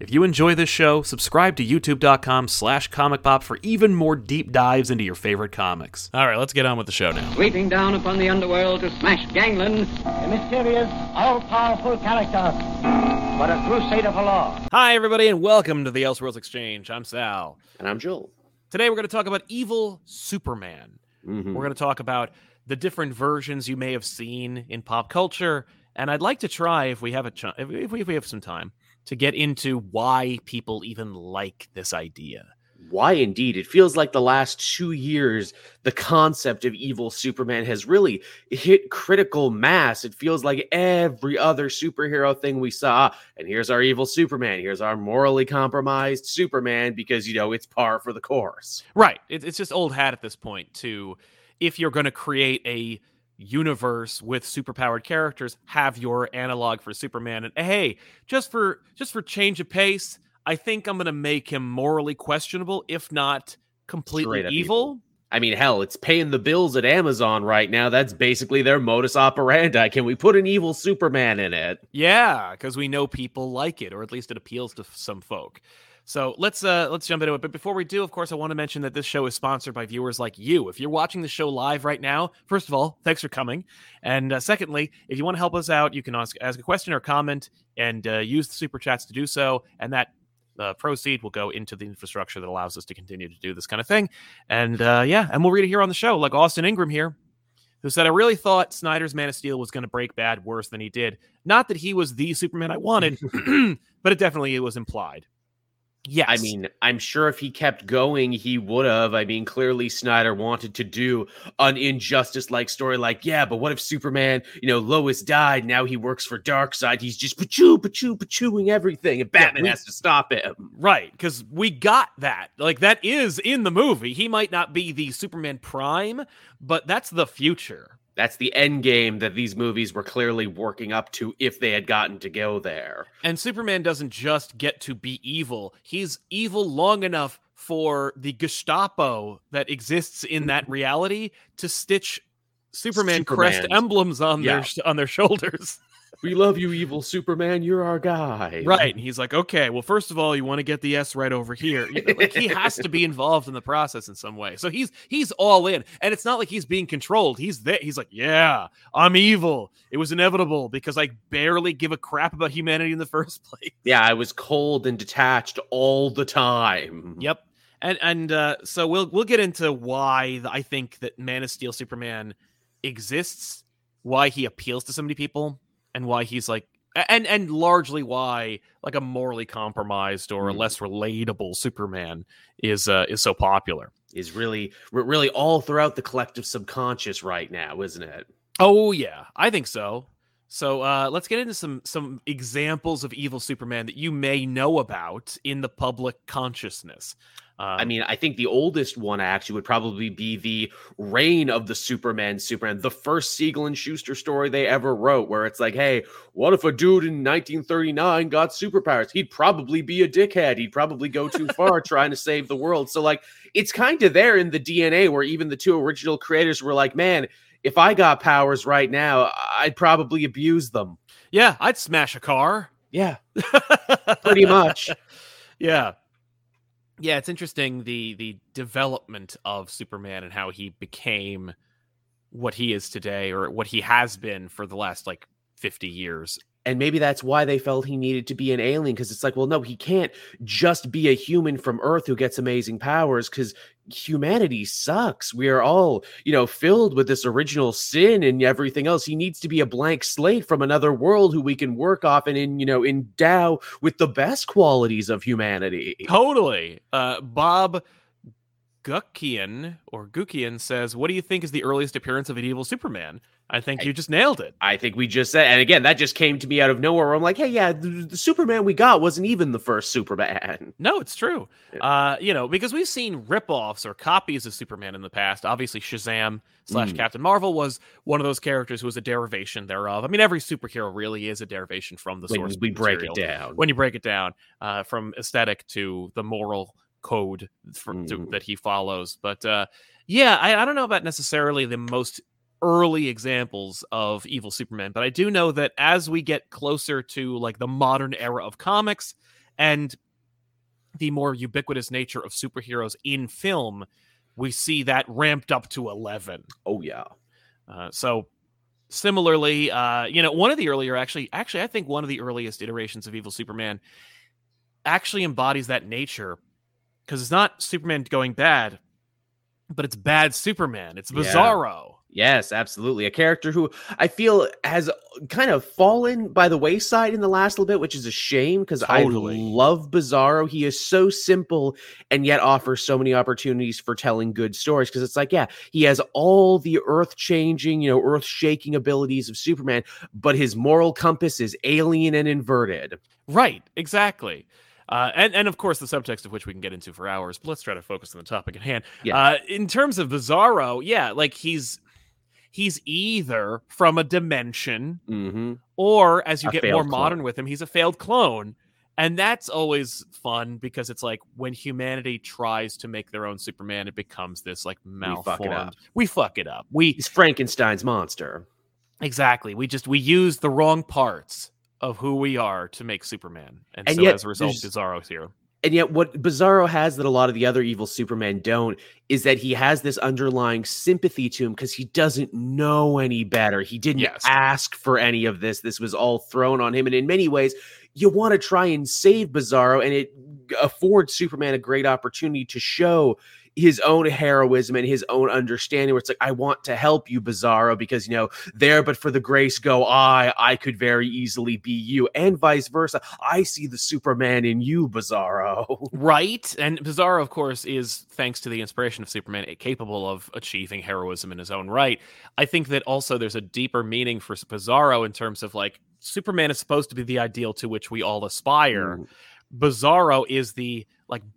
If you enjoy this show, subscribe to youtube.com/comicpop for even more deep dives into your favorite comics. All right, let's get on with the show now. Sweeping down upon the underworld to smash Gangland, a mysterious, all-powerful character, but a crusader for law. Hi, everybody, and welcome to the Elseworlds Exchange. I'm Sal. And I'm Joel. Today, we're going to talk about evil Superman. Mm-hmm. We're going to talk about the different versions you may have seen in pop culture, and I'd like to try, if we have some time, to get into why people even like this idea. Why, indeed. It feels like the last 2 years, the concept of evil Superman has really hit critical mass. It feels like every other superhero thing we saw, and here's our evil Superman, here's our morally compromised Superman, because, you know, it's par for the course. Right. It's just old hat at this point, too. If you're going to create a universe with superpowered characters, have your analog for Superman, and hey, just for change of pace, I think I'm gonna make him morally questionable, if not completely evil. I mean, hell, it's paying the bills at Amazon right now. That's basically their modus operandi. Can we put an evil Superman in it? Yeah, because we know people like it, or at least it appeals to some folk. So let's jump into it. But before we do, of course, I want to mention that this show is sponsored by viewers like you. If you're watching the show live right now, first of all, thanks for coming. And secondly, if you want to help us out, you can ask a question or comment and use the Super Chats to do so. And that proceed will go into the infrastructure that allows us to continue to do this kind of thing. And and we'll read it here on the show. Like Austin Ingram here, who said, I really thought Snyder's Man of Steel was going to break bad worse than he did. Not that he was the Superman I wanted, but it definitely was implied. Yes. I mean, I'm sure if he kept going, he would have. I mean, clearly Snyder wanted to do an Injustice-like story like, yeah, but what if Superman, you know, Lois died, now he works for Darkseid, he's just pachooing everything, and Batman has to stop him. Right, because we got that. Like, that is in the movie. He might not be the Superman Prime, but that's the future. That's the end game that these movies were clearly working up to if they had gotten to go there. And Superman doesn't just get to be evil. He's evil long enough for the Gestapo that exists in that reality to stitch Superman crest emblems on their shoulders. We love you, evil Superman. You're our guy. Right. And he's like, okay, well, first of all, you want to get the S right over here. Like, he has to be involved in the process in some way. So he's all in. And it's not like he's being controlled. He's there. He's like, yeah, I'm evil. It was inevitable because I barely give a crap about humanity in the first place. Yeah, I was cold and detached all the time. Yep. And so we'll get into why I think that Man of Steel Superman exists, why he appeals to so many people. And why he's like, and largely why like a morally compromised or a less relatable Superman is so popular. Is really all throughout the collective subconscious right now, isn't it? Oh yeah, I think so. So let's get into some examples of evil Superman that you may know about in the public consciousness. I mean, I think the oldest one actually would probably be the reign of the Superman, the first Siegel and Schuster story they ever wrote, where it's like, hey, what if a dude in 1939 got superpowers? He'd probably be a dickhead. He'd probably go too far trying to save the world. So, like, it's kind of there in the DNA where even the two original creators were like, man, if I got powers right now, I'd probably abuse them. Yeah, I'd smash a car. Yeah, pretty much. Yeah. Yeah, it's interesting, the development of Superman and how he became what he is today, or what he has been for the last, like, 50 years. And maybe that's why they felt he needed to be an alien, because it's like, well, no, he can't just be a human from Earth who gets amazing powers, because humanity sucks. We are all, you know, filled with this original sin and everything else. He needs to be a blank slate from another world who we can work off and, in, you know, endow with the best qualities of humanity. Totally. Bob Gukian says, what do you think is the earliest appearance of an evil Superman? I think you just nailed it. I think we just said, and again, that just came to me out of nowhere, where I'm like, hey, yeah, the Superman we got wasn't even the first Superman. No, it's true. Yeah. You know, because we've seen ripoffs or copies of Superman in the past. Obviously, Shazam / Captain Marvel was one of those characters who was a derivation thereof. I mean, every superhero really is a derivation from the source material. When you break it down, from aesthetic to the moral code that he follows. But I don't know about necessarily the most early examples of evil Superman, but I do know that as we get closer to like the modern era of comics and the more ubiquitous nature of superheroes in film, we see that ramped up to 11. Oh, yeah. So similarly, one of the earlier, actually, I think one of the earliest iterations of Evil Superman actually embodies that nature, because it's not Superman going bad, but it's bad Superman. It's Bizarro. Yeah. Yes, absolutely. A character who I feel has kind of fallen by the wayside in the last little bit, which is a shame, because totally. I love Bizarro. He is so simple and yet offers so many opportunities for telling good stories, because it's like, yeah, he has all the earth-changing, earth-shaking abilities of Superman, but his moral compass is alien and inverted. Right, exactly. And of course, the subtext of which we can get into for hours, but let's try to focus on the topic at hand. Yeah. In terms of Bizarro, he's either from a dimension, mm-hmm. or, as you get more modern with him, he's a failed clone. And that's always fun, because it's like when humanity tries to make their own Superman, it becomes this like malformed. We fuck it up. He's Frankenstein's monster. Exactly. We use the wrong parts of who we are to make Superman. And so yet, as a result, Bizarro's here. And yet what Bizarro has that a lot of the other evil Supermen don't is that he has this underlying sympathy to him, because he doesn't know any better. He didn't ask for any of this. This was all thrown on him. And in many ways, you want to try and save Bizarro, and it affords Superman a great opportunity to show his own heroism and his own understanding, where it's like, I want to help you, Bizarro, because, there but for the grace go I could very easily be you, and vice versa. I see the Superman in you, Bizarro. Right? And Bizarro, of course, is, thanks to the inspiration of Superman, capable of achieving heroism in his own right. I think that also there's a deeper meaning for Bizarro in terms of, like, Superman is supposed to be the ideal to which we all aspire. Bizarro is the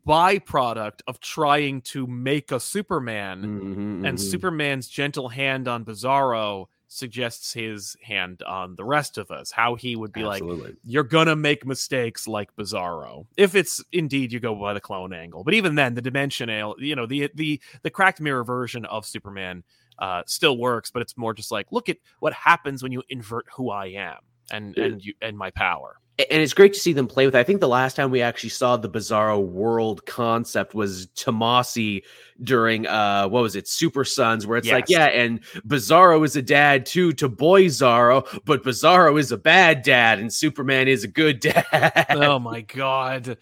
byproduct of trying to make a Superman, and Superman's gentle hand on Bizarro suggests his hand on the rest of us, how he would be. Absolutely. Like, you're gonna make mistakes like Bizarro, if it's indeed you go by the clone angle. But even then, the dimensional, the cracked mirror version of Superman still works, but it's more just like, look at what happens when you invert who I am and my power. And it's great to see them play with it. I think the last time we actually saw the Bizarro world concept was Tomasi during, Super Sons, where it's and Bizarro is a dad, too, to Boy Zarro, but Bizarro is a bad dad, and Superman is a good dad. Oh, my God.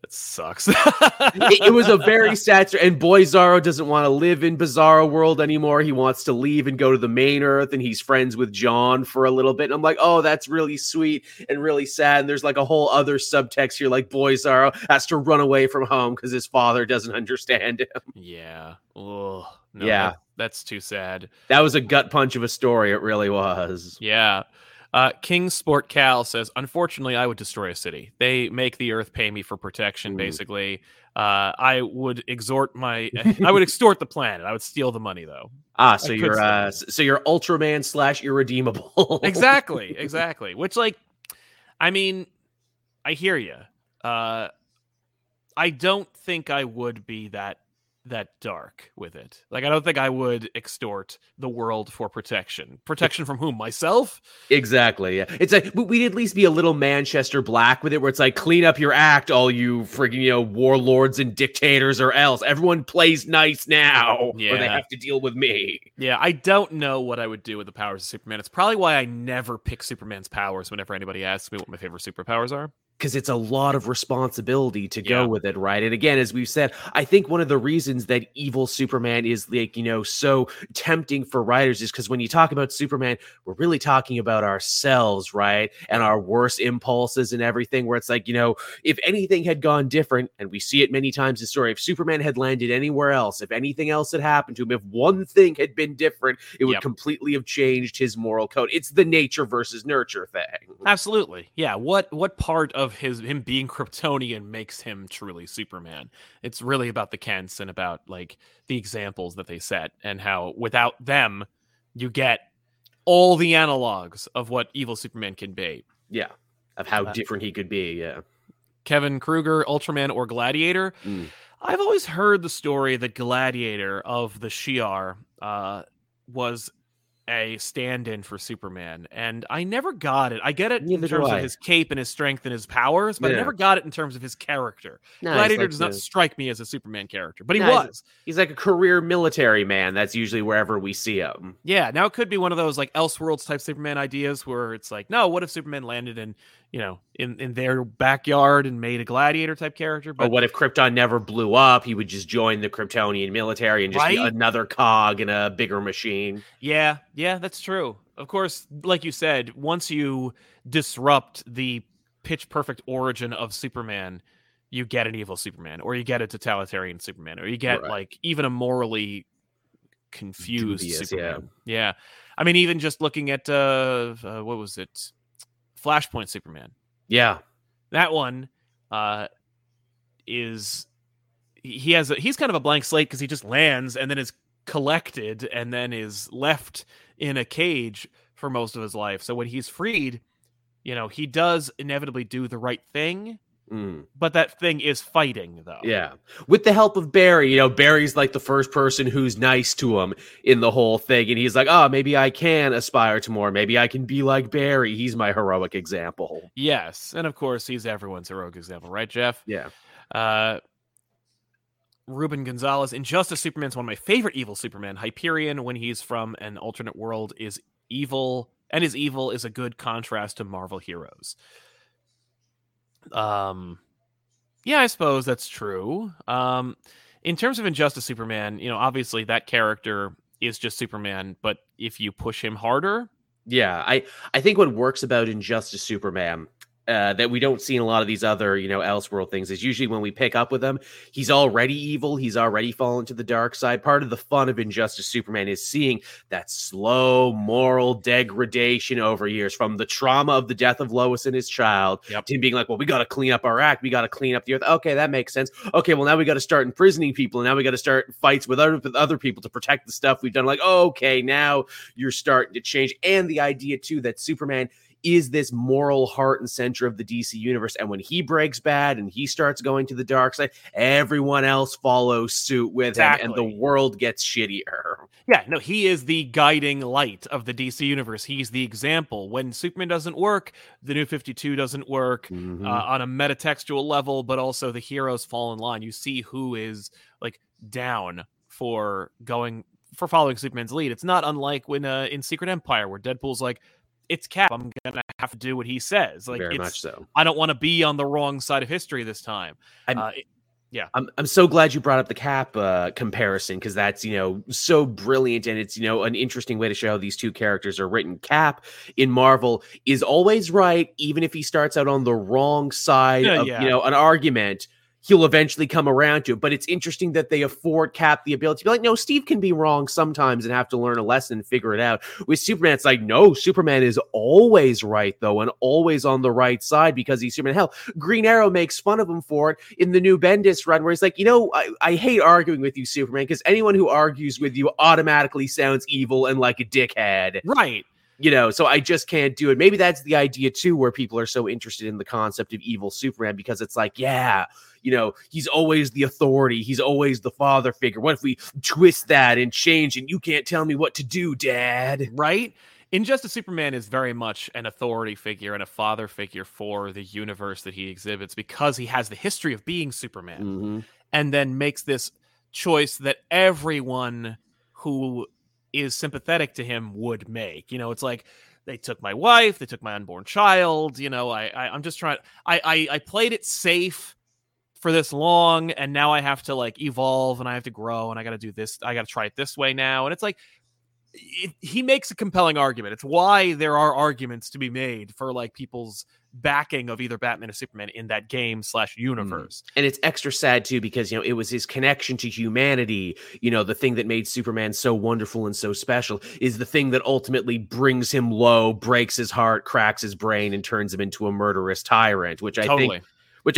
That sucks. It was a very sad, and Boy Zarro doesn't want to live in Bizarro world anymore. He wants to leave and go to the main Earth, and he's friends with John for a little bit. And I'm like, oh, that's really sweet and really sad. And there's like a whole other subtext here, like Boy Zarro has to run away from home because his father doesn't understand him. Yeah. Ugh. No, yeah. That's too sad. That was a gut punch of a story. It really was. Yeah. King Sport Cal says, unfortunately, I would destroy a city. They make the earth pay me for protection, basically. I would extort the planet. I would steal the money, though. Ah, so you're Ultraman / Irredeemable. Exactly. Which, I hear you. I don't think I would be that dark with it. I don't think I would extort the world for protection from whom? Myself? Exactly. Yeah. It's like, we'd at least be a little Manchester Black with it, where it's like, clean up your act, all you friggin' warlords and dictators, or else everyone plays nice now, or they have to deal with me. Yeah. I don't know what I would do with the powers of Superman. It's probably why I never pick Superman's powers whenever anybody asks me what my favorite superpowers are, because it's a lot of responsibility to go with it, right? And again, as we've said, I think one of the reasons that evil Superman is so tempting for writers is because when you talk about Superman, we're really talking about ourselves, right? And our worst impulses and everything, where it's like, if anything had gone different, and we see it many times in story, if Superman had landed anywhere else, if anything else had happened to him, if one thing had been different, it would completely have changed his moral code. It's the nature versus nurture thing. Absolutely. Yeah. What part of him being Kryptonian makes him truly Superman? It's really about the Kents and about the examples that they set, and how without them you get all the analogs of what evil Superman can be, of how different he could be. Kevin Kruger, Ultraman or Gladiator? I've always heard the story that Gladiator of the Shi'ar was a stand-in for Superman, and I never got it. I get it in terms of his cape and his strength and his powers, but I never got it in terms of his character. Gladiator does not strike me as a Superman character, but he was. He's like a career military man. That's usually wherever we see him. Yeah, now it could be one of those like Elseworlds type Superman ideas where it's like, no, what if Superman landed in, you know, in their backyard and made a gladiator type character? But what if Krypton never blew up? He would just join the Kryptonian military and just be another cog in a bigger machine. Yeah, that's true. Of course, like you said, once you disrupt the pitch perfect origin of Superman, you get an evil Superman, or you get a totalitarian Superman, or you get like even a morally confused Superman. Yeah. I mean, even just looking at what was it? Flashpoint Superman. Yeah. That one he's kind of a blank slate because he just lands and then is collected and then is left in a cage for most of his life. So when he's freed, you know, he does inevitably do the right thing. But that thing is fighting, though. Yeah. With the help of Barry, you know, Barry's like the first person who's nice to him in the whole thing. And he's like, oh, maybe I can aspire to more. Maybe I can be like Barry. He's my heroic example. Yes. And of course, he's everyone's heroic example. Right, Jeff? Yeah. Ruben Gonzalez, Injustice Superman's one of my favorite evil Superman. Hyperion, when he's from an alternate world, is evil. And his evil is a good contrast to Marvel heroes. Yeah, I suppose that's true. In terms of Injustice Superman, you know, obviously that character is just Superman, but if you push him harder... Yeah, I think what works about Injustice Superman... that we don't see in a lot of these other, you know, Elseworld things is usually when we pick up with him, he's already evil. He's already fallen to the dark side. Part of the fun of Injustice Superman is seeing that slow moral degradation over years, from the trauma of the death of Lois and his child to him being like, well, we got to clean up our act. We got to clean up the earth. Okay, that makes sense. Okay, well, now we got to start imprisoning people. And now we got to start fights with other people to protect the stuff we've done. Like, okay, now you're starting to change. And the idea, too, that Superman is this moral heart and center of the DC universe. And when he breaks bad and he starts going to the dark side, everyone else follows suit with him, and the world gets shittier. Yeah, no, he is the guiding light of the DC universe. He's the example. When Superman doesn't work, the New 52 doesn't work on a metatextual level, but also the heroes fall in line. You see who is like down for following Superman's lead. It's not unlike when in Secret Empire, where Deadpool's like, it's Cap. I'm going to have to do what he says. Like, Very much so. I don't want to be on the wrong side of history this time. I'm so glad you brought up the Cap comparison, because that's, you know, so brilliant, and it's, you know, an interesting way to show how these two characters are written. Cap in Marvel is always right, even if he starts out on the wrong side of, you know, an argument. He'll eventually come around to it. But it's interesting that they afford Cap the ability to be like, no, Steve can be wrong sometimes and have to learn a lesson and figure it out. With Superman, it's like, no, Superman is always right, though, and always on the right side because he's Superman. Hell, Green Arrow makes fun of him for it in the new Bendis run, where he's like, you know, I hate arguing with you, Superman, because anyone who argues with you automatically sounds evil and like a dickhead. Right. You know, so I just can't do it. Maybe that's the idea, too, where people are so interested in the concept of evil Superman, because it's like, yeah, you know, he's always the authority. He's always the father figure. What if we twist that and change, and you can't tell me what to do, Dad? Right? Injustice Superman is very much an authority figure and a father figure for the universe that he exhibits, because he has the history of being Superman and then makes this choice that everyone who is sympathetic to him would make. You know, it's like, they took my wife, they took my unborn child, you know, I'm just trying, I played it safe for this long, and now I have to like evolve, and I have to grow, and I got to do this, I got to try it this way now. And it's like, he makes a compelling argument. It's why there are arguments to be made for like people's backing of either Batman or Superman in that game/universe. And it's extra sad too, because, you know, it was his connection to humanity. You know, the thing that made Superman so wonderful and so special is the thing that ultimately brings him low, breaks his heart, cracks his brain, and turns him into a murderous tyrant, which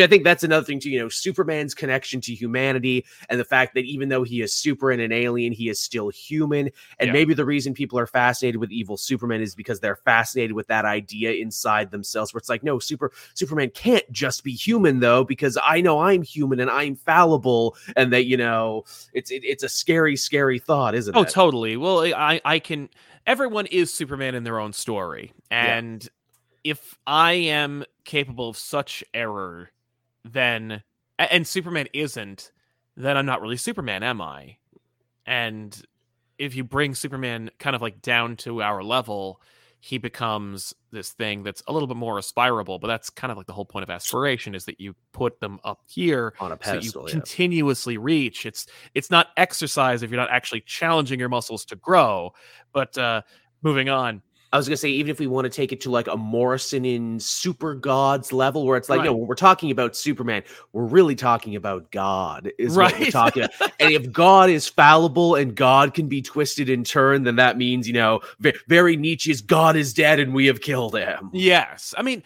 I think that's another thing too, you know, Superman's connection to humanity, and the fact that even though he is super and an alien, he is still human. And maybe the reason people are fascinated with evil Superman is because they're fascinated with that idea inside themselves, where it's like, no, Superman can't just be human, though, because I know I'm human and I'm fallible. And that, you know, it's a scary, scary thought, isn't it? Oh, totally. Well, I can... everyone is Superman in their own story. And if I am capable of such error, then, and Superman isn't, then I'm not really Superman, am I? And if you bring Superman kind of like down to our level, he becomes this thing that's a little bit more aspirable, but that's kind of like the whole point of aspiration, is that you put them up here on a pedestal, so you continuously reach. It's not exercise if you're not actually challenging your muscles to grow. But moving on. I was going to say, even if we want to take it to like a Morrison in Super Gods level, where it's like, you know, when we're talking about Superman, we're really talking about God is what we're talking about. And if God is fallible and God can be twisted in turn, then that means, you know, very Nietzsche's God is dead and we have killed him. Yes. I mean,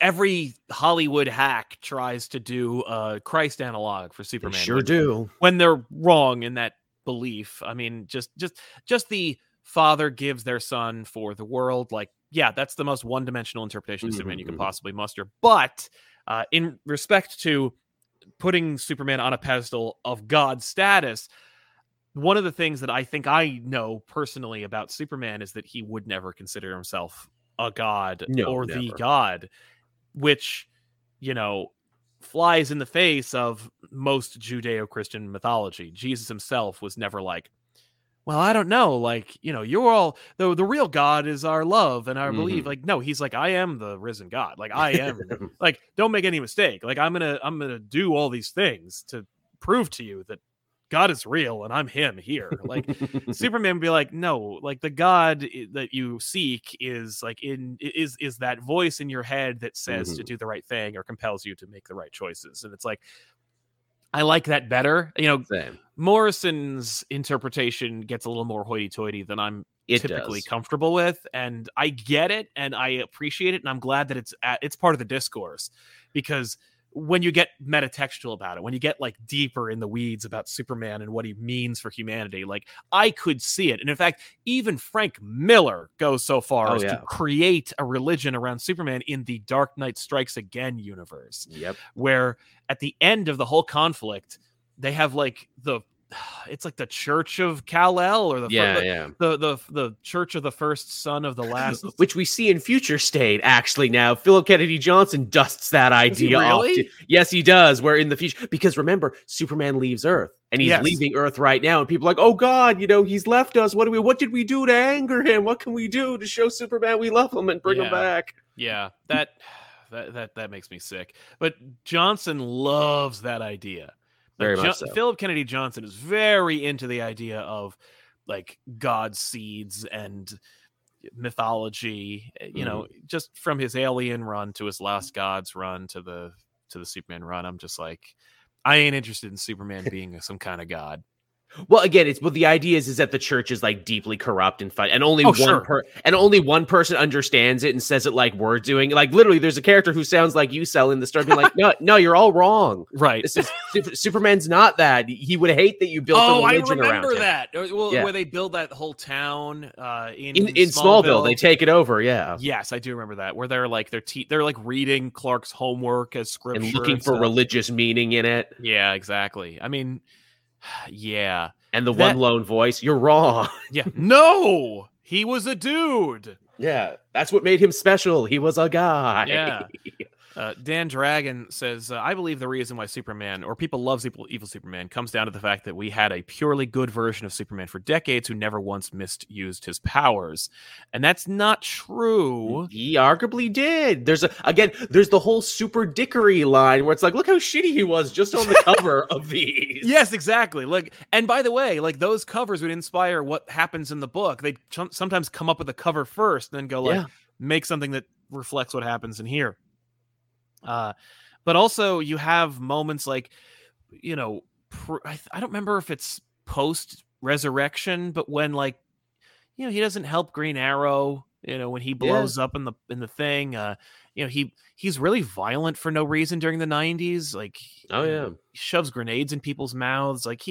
every Hollywood hack tries to do a Christ analog for Superman. They sure do. When they're wrong in that belief. I mean, just the father gives their son for the world. Like, yeah, that's the most one-dimensional interpretation of Superman you can possibly muster. But in respect to putting Superman on a pedestal of God status, one of the things that I think I know personally about Superman is that he would never consider himself a god or the god, which, you know, flies in the face of most Judeo-Christian mythology. Jesus himself was never like, well, I don't know, like, you know, you're all, the real God is our love and our belief. Like, no, he's like, I am the risen God. Like, I am, like, don't make any mistake. Like, I'm going to do all these things to prove to you that God is real and I'm him here. Like, Superman would be like, no, like the God that you seek is like is that voice in your head that says to do the right thing or compels you to make the right choices. And it's like, I like that better. You know, same. Morrison's interpretation gets a little more hoity-toity than I'm typically comfortable with, and I get it, and I appreciate it, and I'm glad that it's part of the discourse, because when you get metatextual about it, when you get like deeper in the weeds about Superman and what he means for humanity, like I could see it. And in fact, even Frank Miller goes so far as to create a religion around Superman in the Dark Knight Strikes Again universe, where at the end of the whole conflict, they have like it's like the Church of Kal-El or the Church of the First Son of the Last, which we see in Future State. Actually, now Philip Kennedy Johnson dusts that idea off. Yes, he does. Where in the future, because remember, Superman leaves Earth, and he's leaving Earth right now, and people are like, oh God, you know, he's left us. What did we do to anger him? What can we do to show Superman we love him and bring him back? Yeah, that makes me sick. But Johnson loves that idea. Very much so. Philip Kennedy Johnson is very into the idea of like God seeds and mythology, you know, just from his Alien run to his Last Gods run to the Superman run. I'm just like, I ain't interested in Superman being some kind of god. Well, again, it's the idea is that the church is like deeply corrupt and fight, and only one person understands it and says it like we're doing. Like literally, there's a character who sounds like you, Sel, in the story, being like, "No, you're all wrong. Right? This is Superman's not that. He would hate that you built a religion around him." Oh, I remember that. Well, where they build that whole town in Smallville, they take it over. Yeah. Yes, I do remember that. Where they're like they're like reading Clark's homework as scripture and looking for religious meaning in it. Yeah, exactly. I mean. Yeah. And that one lone voice, you're wrong. Yeah. No, he was a dude. Yeah. That's what made him special. He was a guy. Yeah. Dan Dragon says, I believe the reason why Superman or people love evil Superman comes down to the fact that we had a purely good version of Superman for decades who never once misused his powers. And that's not true. He arguably did. There's the whole Super Dickory line where it's like, look how shitty he was just on the cover of these. Yes, exactly. Like, and by the way, like those covers would inspire what happens in the book. They sometimes come up with a cover first and then go like, make something that reflects what happens in here. But also you have moments like, you know, I don't remember if it's post resurrection, but when like, you know, he doesn't help Green Arrow, you know, when he blows up in the thing, you know, he's really violent for no reason during the 90s. Like, he shoves grenades in people's mouths. Like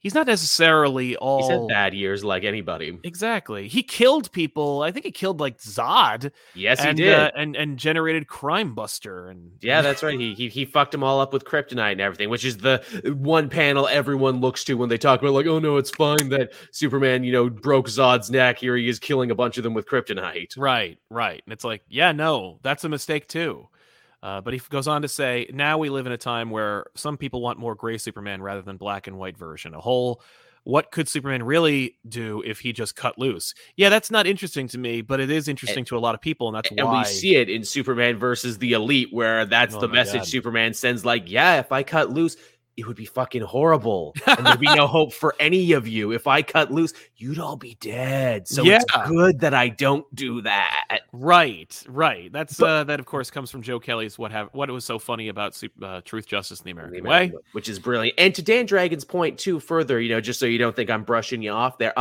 he's not necessarily all... He's had bad years like anybody. Exactly. He killed people. I think he killed like Zod. Yes, he did. And generated Crime Buster. And yeah, that's right. He fucked them all up with kryptonite and everything, which is the one panel everyone looks to when they talk about like, oh no, it's fine that Superman, you know, broke Zod's neck. Here he is killing a bunch of them with kryptonite. Right, right. And it's like, yeah, no, that's a mistake too. But he goes on to say, now we live in a time where some people want more gray Superman rather than black and white version. A whole, what could Superman really do if he just cut loose? Yeah, that's not interesting to me, but it is interesting to a lot of people. And that's why we see it in Superman versus the Elite, where that's the message Superman sends. Like, yeah, if I cut loose, it would be fucking horrible. And there'd be no hope for any of you. If I cut loose, you'd all be dead. So yeah, it's good that I don't do that. Right, right. That's that, of course, comes from Joe Kelly's What Was So Funny About Truth, Justice, and the American Way. Which is brilliant. And to Dan Dragon's point, too, further, you know, just so you don't think I'm brushing you off there,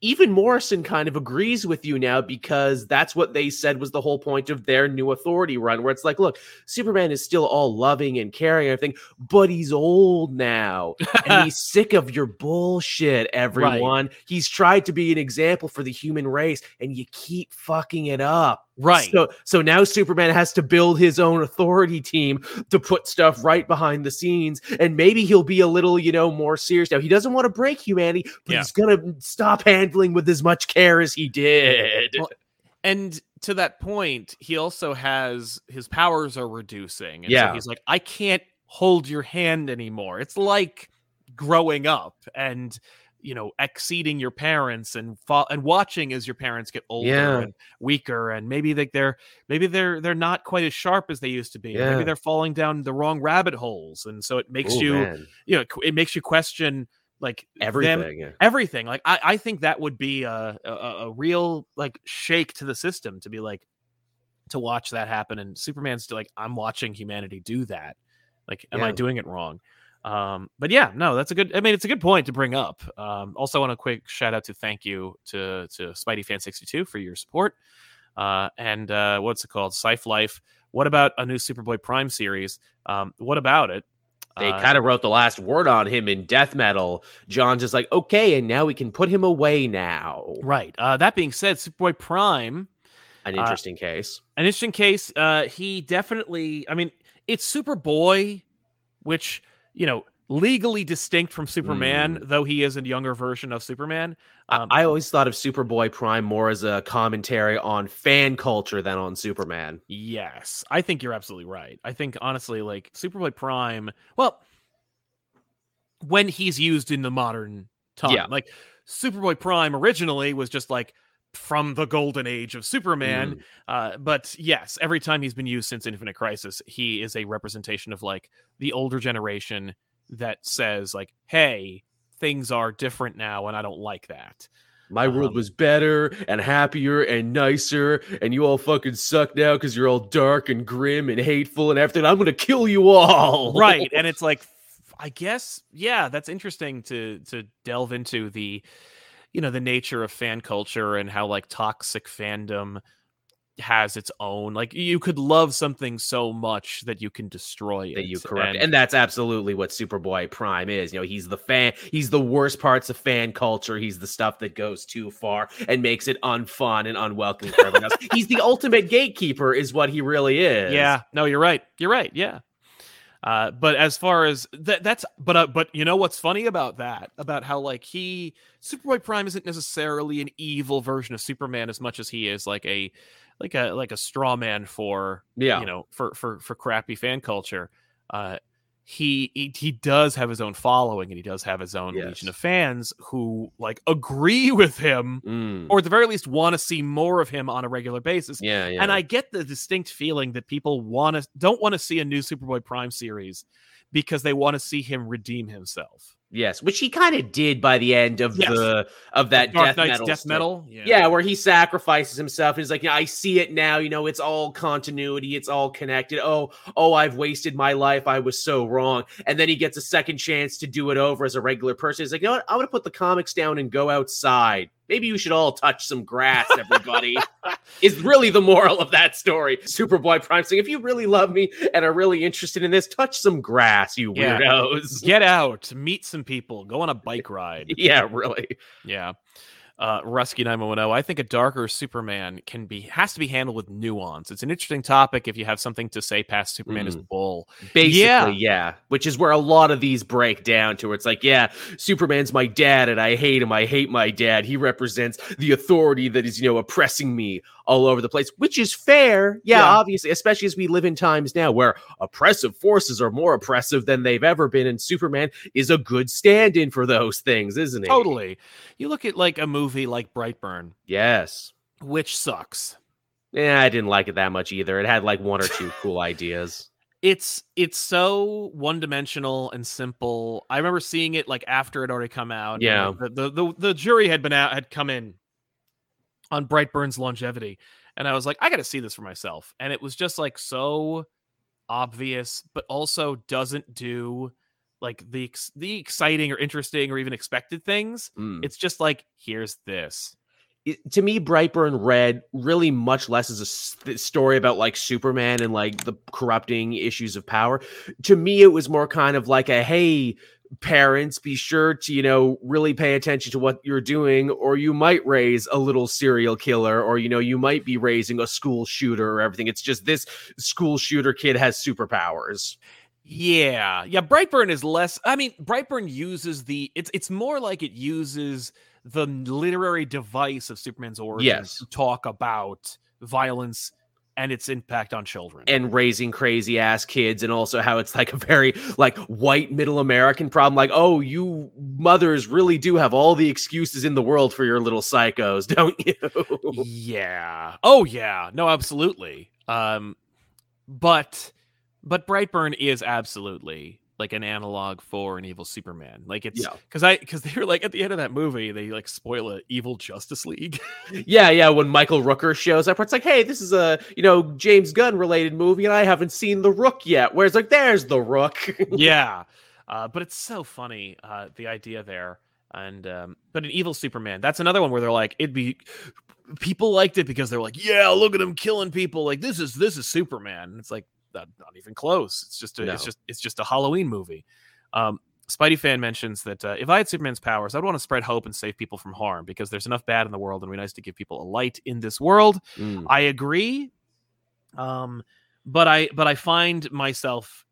even Morrison kind of agrees with you now, because that's what they said was the whole point of their New Authority run, where it's like, look, Superman is still all loving and caring and everything, but he's old now and he's sick of your bullshit, everyone. Right. He's tried to be an example for the human race and you keep fucking it up. Right. So now Superman has to build his own authority team to put stuff right behind the scenes, and maybe he'll be a little, you know, more serious now. He doesn't want to break humanity, but he's gonna stop handling with as much care as he did. Well, and to that point, he also has his powers are reducing. And so he's like, I can't hold your hand anymore. It's like growing up and, you know, exceeding your parents and watching as your parents get older and weaker, and maybe like they're not quite as sharp as they used to be. Yeah. Maybe they're falling down the wrong rabbit holes, and so it makes it makes you question like everything. Everything. Like I think that would be a real like shake to the system to be like, to watch that happen, and Superman's still like, I'm watching humanity do that. Like, am I doing it wrong? But yeah, no, that's it's a good point to bring up. Also want a quick shout out to thank you to SpideyFan62 for your support. And what's it called? Syf Life. What about a new Superboy Prime series? What about it? They kind of wrote the last word on him in Death Metal. John's just like, okay, and now we can put him away now. Right. That being said, Superboy Prime. An interesting case. An interesting case. He definitely, I mean, it's Superboy, which, you know, legally distinct from Superman, though he is a younger version of Superman. I always thought of Superboy Prime more as a commentary on fan culture than on Superman. Yes, I think you're absolutely right. I think, honestly, like, Superboy Prime, well, when he's used in the modern time, like, Superboy Prime originally was just like, from the golden age of Superman. But yes, every time he's been used since Infinite Crisis, he is a representation of like the older generation that says like, hey, things are different now and I don't like that. My world was better and happier and nicer, and you all fucking suck now because you're all dark and grim and hateful and everything. I'm gonna kill you all. Right. And it's like, I guess, yeah, that's interesting to delve into the, you know, the nature of fan culture and how like toxic fandom has its own, like, you could love something so much that you can destroy it. That you corrupt. And that's absolutely what Superboy Prime is. You know, he's the worst parts of fan culture. He's the stuff that goes too far and makes it unfun and unwelcome for everyone else. He's the ultimate gatekeeper is what he really is. Yeah, no, you're right. You're right. Yeah. But as far as but you know what's funny about that, about how like Superboy Prime isn't necessarily an evil version of Superman as much as he is like a straw man for, you know, for crappy fan culture. He does have his own following, and he does have his own legion of fans who like agree with him, or at the very least want to see more of him on a regular basis. Yeah. And I get the distinct feeling that people don't want to see a new Superboy Prime series because they want to see him redeem himself. Yes, which he kind of did by the end of that Dark Knight's Death Metal. Yeah, where he sacrifices himself. He's like, yeah, I see it now. You know, it's all continuity. It's all connected. Oh, I've wasted my life. I was so wrong. And then he gets a second chance to do it over as a regular person. He's like, you know what? I'm going to put the comics down and go outside. maybe you should all touch some grass, everybody, is really the moral of that story. Superboy Prime saying, if you really love me and are really interested in this, touch some grass, you weirdos. Get out, meet some people, go on a bike ride. Yeah, really. Yeah. Rusky 910, I think a darker Superman has to be handled with nuance. It's an interesting topic if you have something to say past Superman is bull. Basically, yeah. Which is where a lot of these break down to. It's like, yeah, Superman's my dad and I hate him. I hate my dad. He represents the authority that is, oppressing me all over the place, which is fair. Yeah, obviously, especially as we live in times now where oppressive forces are more oppressive than they've ever been. And Superman is a good stand-in for those things, isn't he? Totally. You look at like a movie like Brightburn. Yes. Which sucks. Yeah, I didn't like it that much either. It had like one or two cool ideas. It's so one-dimensional and simple. I remember seeing it like after it already come out. Yeah. The jury had come in on Brightburn's longevity. And I was like, I got to see this for myself. And it was just like so obvious, but also doesn't do like the exciting or interesting or even expected things. It's just like, here's this. To me, Brightburn read really much less as a story about like Superman and like the corrupting issues of power. To me, it was more kind of like a, hey, parents, be sure to really pay attention to what you're doing, or you might raise a little serial killer, or you might be raising a school shooter or everything. It's just this school shooter kid has superpowers. Yeah. Brightburn is less. I mean, Brightburn uses it's more like it uses the literary device of Superman's origin to talk about violence and its impact on children and raising crazy ass kids. And also how it's like a very like white middle American problem. Like, oh, you mothers really do have all the excuses in the world for your little psychos, don't you? Yeah. Oh yeah. No, absolutely. But Brightburn is absolutely like an analog for an evil Superman. Like it's because they were like at the end of that movie, they like spoil an evil Justice League. yeah. When Michael Rooker shows up, it's like, hey, this is a James Gunn related movie, and I haven't seen the Rook yet. Whereas like, there's the Rook. But it's so funny the idea there, and but an evil Superman. That's another one where they're like, it'd be. People liked it because they're like, yeah, look at him killing people. Like this is Superman. And it's like. Not even close. It's just a Halloween movie. Spidey fan mentions that if I had Superman's powers, I'd want to spread hope and save people from harm because there's enough bad in the world, and it'd be nice to give people a light in this world. I agree, but I find myself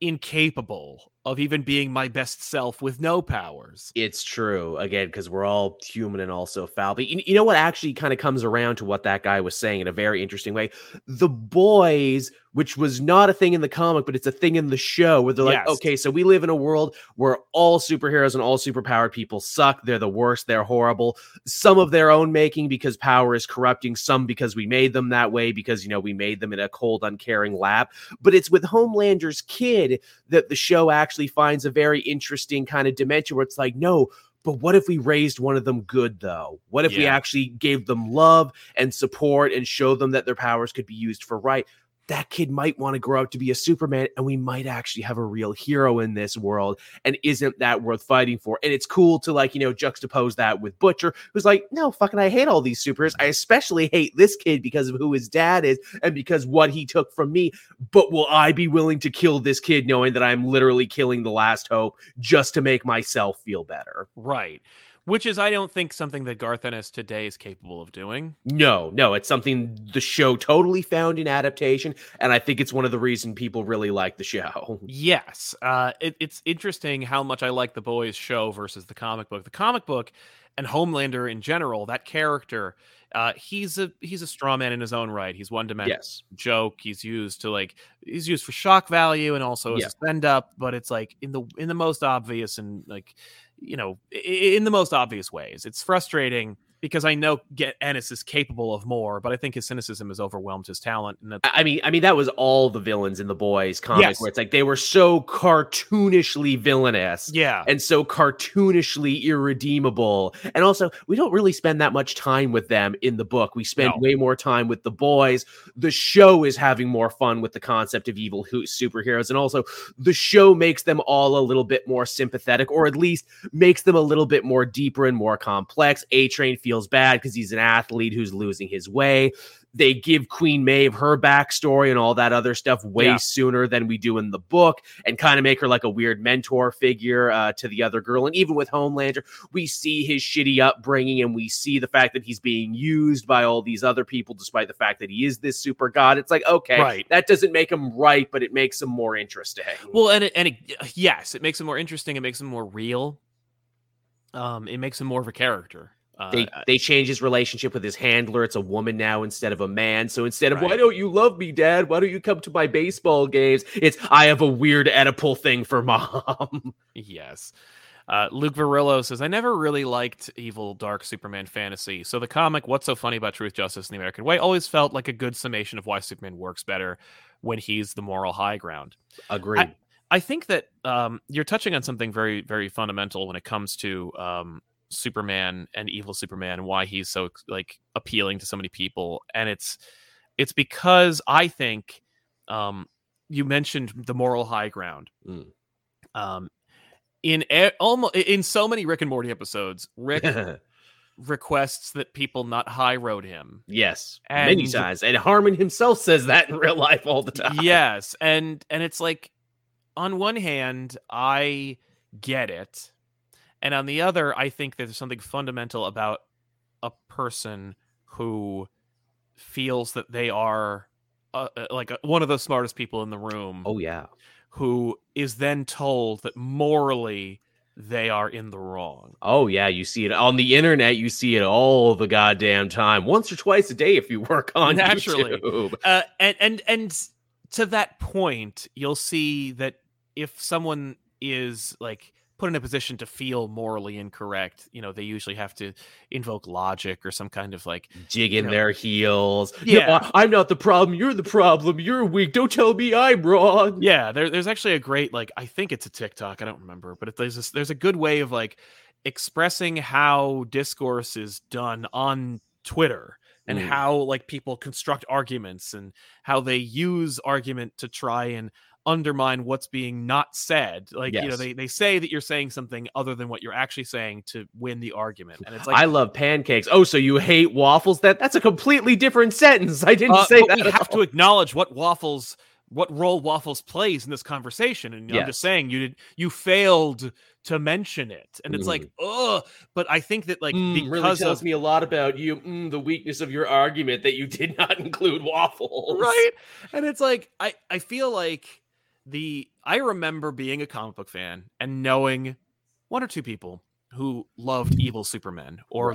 incapable of even being my best self with no powers. It's true, again, because we're all human and also foul. But you know what actually kind of comes around to what that guy was saying in a very interesting way? The Boys, which was not a thing in the comic, but it's a thing in the show where they're like, okay, so we live in a world where all superheroes and all superpowered people suck. They're the worst. They're horrible. Some of their own making because power is corrupting. Some because we made them that way because, we made them in a cold, uncaring lab. But it's with Homelander's kid that the show actually finds a very interesting kind of dimension where it's like, no, but what if we raised one of them good, though? What if we actually gave them love and support and show them that their powers could be used for right? That kid might want to grow up to be a Superman, and we might actually have a real hero in this world, and isn't that worth fighting for? And it's cool to like, juxtapose that with Butcher, who's like, no, fucking, I hate all these superheroes. I especially hate this kid because of who his dad is and because what he took from me. But will I be willing to kill this kid knowing that I'm literally killing the last hope just to make myself feel better? Right. Which is, I don't think, something that Garth Ennis today is capable of doing. No, it's something the show totally found in adaptation, and I think it's one of the reasons people really like the show. Yes, it's interesting how much I like the Boys show versus the comic book. The comic book and Homelander in general, that character, he's a straw man in his own right. He's one dimensional joke. He's used for shock value and also as a send up, but it's like in the most obvious and like. In the most obvious ways. It's frustrating because I know Ennis is capable of more, but I think his cynicism has overwhelmed his talent. And I mean, that was all the villains in the Boys comics where it's like they were so cartoonishly villainous and so cartoonishly irredeemable. And also, we don't really spend that much time with them in the book. We spend way more time with the Boys. The show is having more fun with the concept of evil superheroes. And also, the show makes them all a little bit more sympathetic, or at least makes them a little bit more deeper and more complex. A-Train feels feels bad because he's an athlete who's losing his way. They give Queen Maeve her backstory and all that other stuff way sooner than we do in the book, and kind of make her like a weird mentor figure to the other girl. And even with Homelander, we see his shitty upbringing, and we see the fact that he's being used by all these other people, despite the fact that he is this super god. It's like, okay, that doesn't make him right, but it makes him more interesting. Well, and it makes him more interesting. It makes him more real. It makes him more of a character. They change his relationship with his handler. It's a woman now instead of a man. So instead of, why don't you love me, Dad? Why don't you come to my baseball games? It's, I have a weird Oedipal thing for Mom. Yes. Luke Virillo says, I never really liked evil, dark Superman fantasy. So the comic, What's So Funny About Truth, Justice, and the American Way, always felt like a good summation of why Superman works better when he's the moral high ground. Agreed. I think that you're touching on something very, very fundamental when it comes to Superman and evil Superman, and why he's so like appealing to so many people. And it's because I think you mentioned the moral high ground. In so many Rick and Morty episodes, Rick requests that people not high road him. Yes, and many times, and Harmon himself says that in real life all the time. Yes, and it's like, on one hand, I get it. And on the other, I think there's something fundamental about a person who feels that they are one of the smartest people in the room. Oh, yeah. Who is then told that morally they are in the wrong. Oh, yeah. You see it on the internet. You see it all the goddamn time. Once or twice a day if you work on YouTube. And to that point, you'll see that if someone is like put in a position to feel morally incorrect, they usually have to invoke logic or some kind of like dig in their heels. Yeah, no, I'm not the problem. You're the problem. You're weak. Don't tell me I'm wrong. Yeah, there's actually a great, like, I think it's a TikTok. I don't remember, but there's a good way of like expressing how discourse is done on Twitter and how like people construct arguments and how they use argument to try and undermine what's being not said. Like, they say that you're saying something other than what you're actually saying to win the argument. And it's like, I love pancakes. Oh, so you hate waffles? That's a completely different sentence. I didn't say that. We have to acknowledge what role waffles plays in this conversation. And I'm just saying you failed to mention it. And it's like, but I think that like, because it really tells me a lot about you, the weakness of your argument that you did not include waffles. Right. And it's like, I feel like, I remember being a comic book fan and knowing one or two people who loved evil Superman or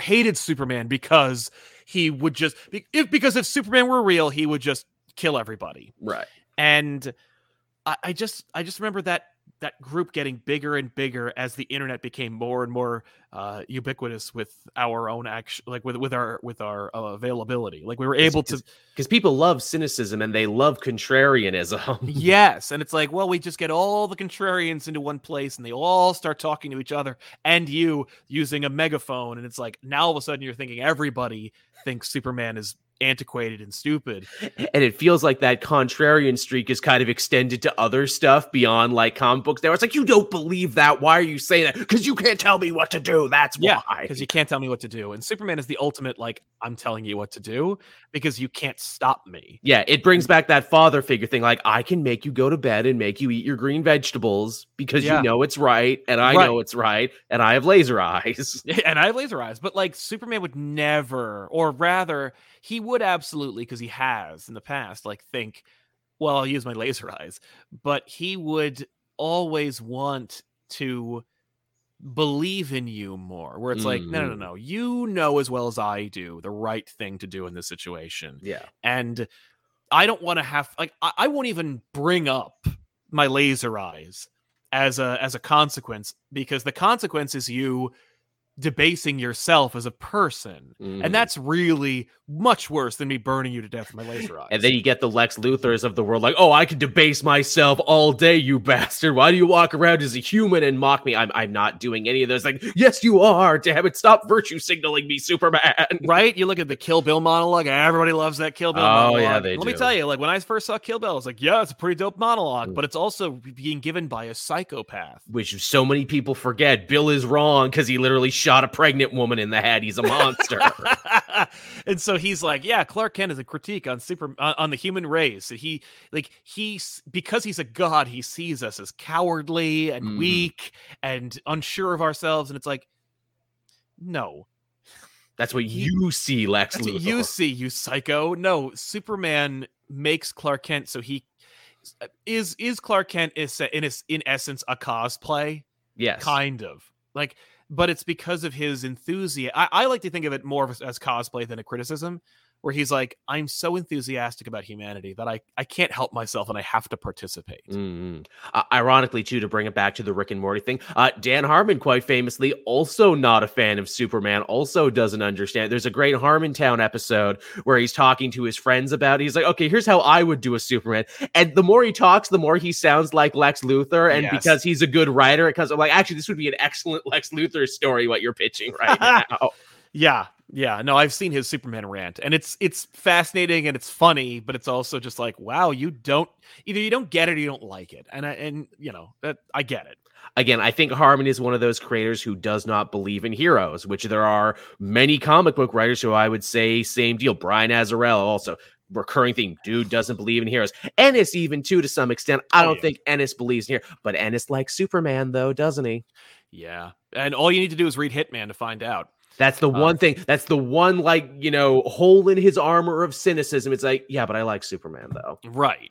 hated Superman because he would just, because if Superman were real, he would just kill everybody. Right. And I just remember that group getting bigger and bigger as the internet became more and more ubiquitous with our own action, like with our availability. Like we were able to, because people love cynicism and they love contrarianism. Yes. And it's like, well, we just get all the contrarians into one place and they all start talking to each other and you using a megaphone. And it's like, now all of a sudden you're thinking everybody thinks Superman is antiquated and stupid, and it feels like that contrarian streak is kind of extended to other stuff beyond like comic books. Now it's like, you don't believe that, why are you saying that? Because you can't tell me what to do. That's why, because you can't tell me what to do. And Superman is the ultimate like, I'm telling you what to do because you can't stop me. It brings back that father figure thing, like, I can make you go to bed and make you eat your green vegetables because you know it's right, and I know it's right, and I have laser eyes. But like, Superman would never, or rather he would absolutely, because he has in the past, like, think, well, I'll use my laser eyes, but he would always want to believe in you more, where it's like, no, you know as well as I do the right thing to do in this situation. Yeah. And I don't want to have, like, I won't even bring up my laser eyes as a consequence, because the consequence is you debasing yourself as a person, and that's really much worse than me burning you to death with my laser eyes. And then you get the Lex Luthers of the world, like, oh, I can debase myself all day, you bastard, why do you walk around as a human and mock me? I'm not doing any of those. Like, yes you are, damn it, stop virtue signaling me, Superman. Right. You look at the Kill Bill monologue, everybody loves that Kill Bill monologue. Yeah, they let do. Me tell you, like, when I first saw Kill Bill, I was like, yeah, it's a pretty dope monologue, but it's also being given by a psychopath, which so many people forget. Bill is wrong because he literally shot a pregnant woman in the head. He's a monster. And so he's like, yeah, Clark Kent is a critique on on the human race. Because he's a god, he sees us as cowardly and weak and unsure of ourselves. And it's like, no. That's what you see, Lex Luthor. What you see, you psycho. No, Superman makes Clark Kent, so he is Clark Kent in essence a cosplay. Yes, kind of. Like, but it's because of his enthusiasm. I like to think of it more as cosplay than a criticism, where he's like, I'm so enthusiastic about humanity that I can't help myself and I have to participate. Mm-hmm. Ironically, too, to bring it back to the Rick and Morty thing, Dan Harmon, quite famously, also not a fan of Superman, also doesn't understand. There's a great Harmontown episode where he's talking to his friends about it. He's like, okay, here's how I would do a Superman. And the more he talks, the more he sounds like Lex Luthor. And yes, because he's a good writer, it comes up like, actually, this would be an excellent Lex Luthor story, what you're pitching right now. Yeah. Yeah, no, I've seen his Superman rant, and it's fascinating and it's funny, but it's also just like, wow, you don't get it or you don't like it, and I get it. Again, I think Harmon is one of those creators who does not believe in heroes, which there are many comic book writers who I would say same deal. Brian Azzarello also. Recurring theme, dude doesn't believe in heroes. Ennis even too, to some extent. I don't think Ennis believes in heroes, but Ennis likes Superman though, doesn't he? Yeah, and all you need to do is read Hitman to find out. That's the one thing. That's the one, hole in his armor of cynicism. It's like, yeah, but I like Superman, though. Right.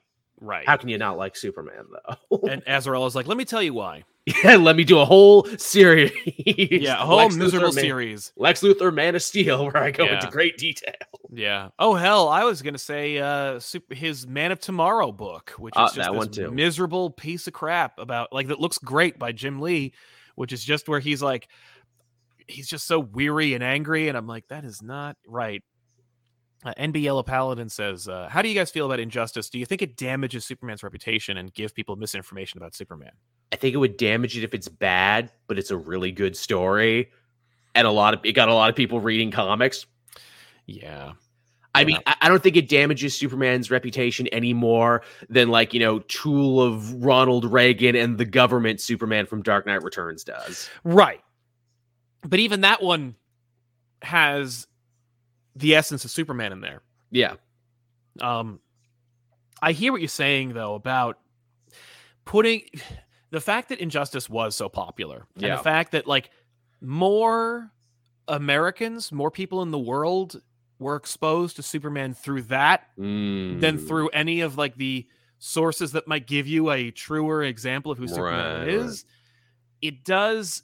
How can you not like Superman, though? And Azzarello's like, let me tell you why. Yeah, let me do a whole series. Yeah, a whole series. Lex Luthor, Man of Steel, where I go into great detail. Yeah. Oh, hell, I was going to say his Man of Tomorrow book, which is just a miserable piece of crap about, that looks great by Jim Lee, which is just where he's like, he's just so weary and angry. And I'm like, that is not right. NB Yellow Paladin says, how do you guys feel about Injustice? Do you think it damages Superman's reputation and give people misinformation about Superman? I think it would damage it if it's bad, but it's a really good story. And it got a lot of people reading comics. Yeah. I mean, I don't think it damages Superman's reputation any more than, Tool of Ronald Reagan and the government Superman from Dark Knight Returns does. Right. But even that one has the essence of Superman in there. Yeah. I hear what you're saying, though, about putting the fact that Injustice was so popular and the fact that, more Americans, more people in the world were exposed to Superman through that than through any of, the sources that might give you a truer example of who Superman is. It does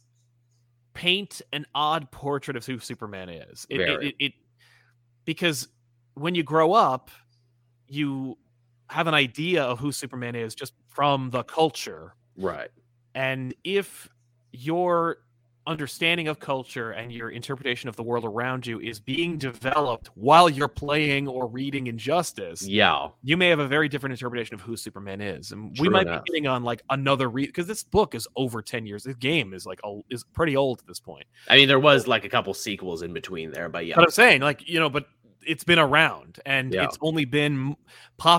paint an odd portrait of who Superman is. Because when you grow up, you have an idea of who Superman is just from the culture. Right. And if your understanding of culture and your interpretation of the world around you is being developed while you're playing or reading Injustice, you may have a very different interpretation of who Superman is. And True we might enough. Be getting on another read, because this book is over 10 years. This game is is pretty old at this point. I mean, there was a couple sequels in between there, but yeah. But I'm saying but it's been around and it's only been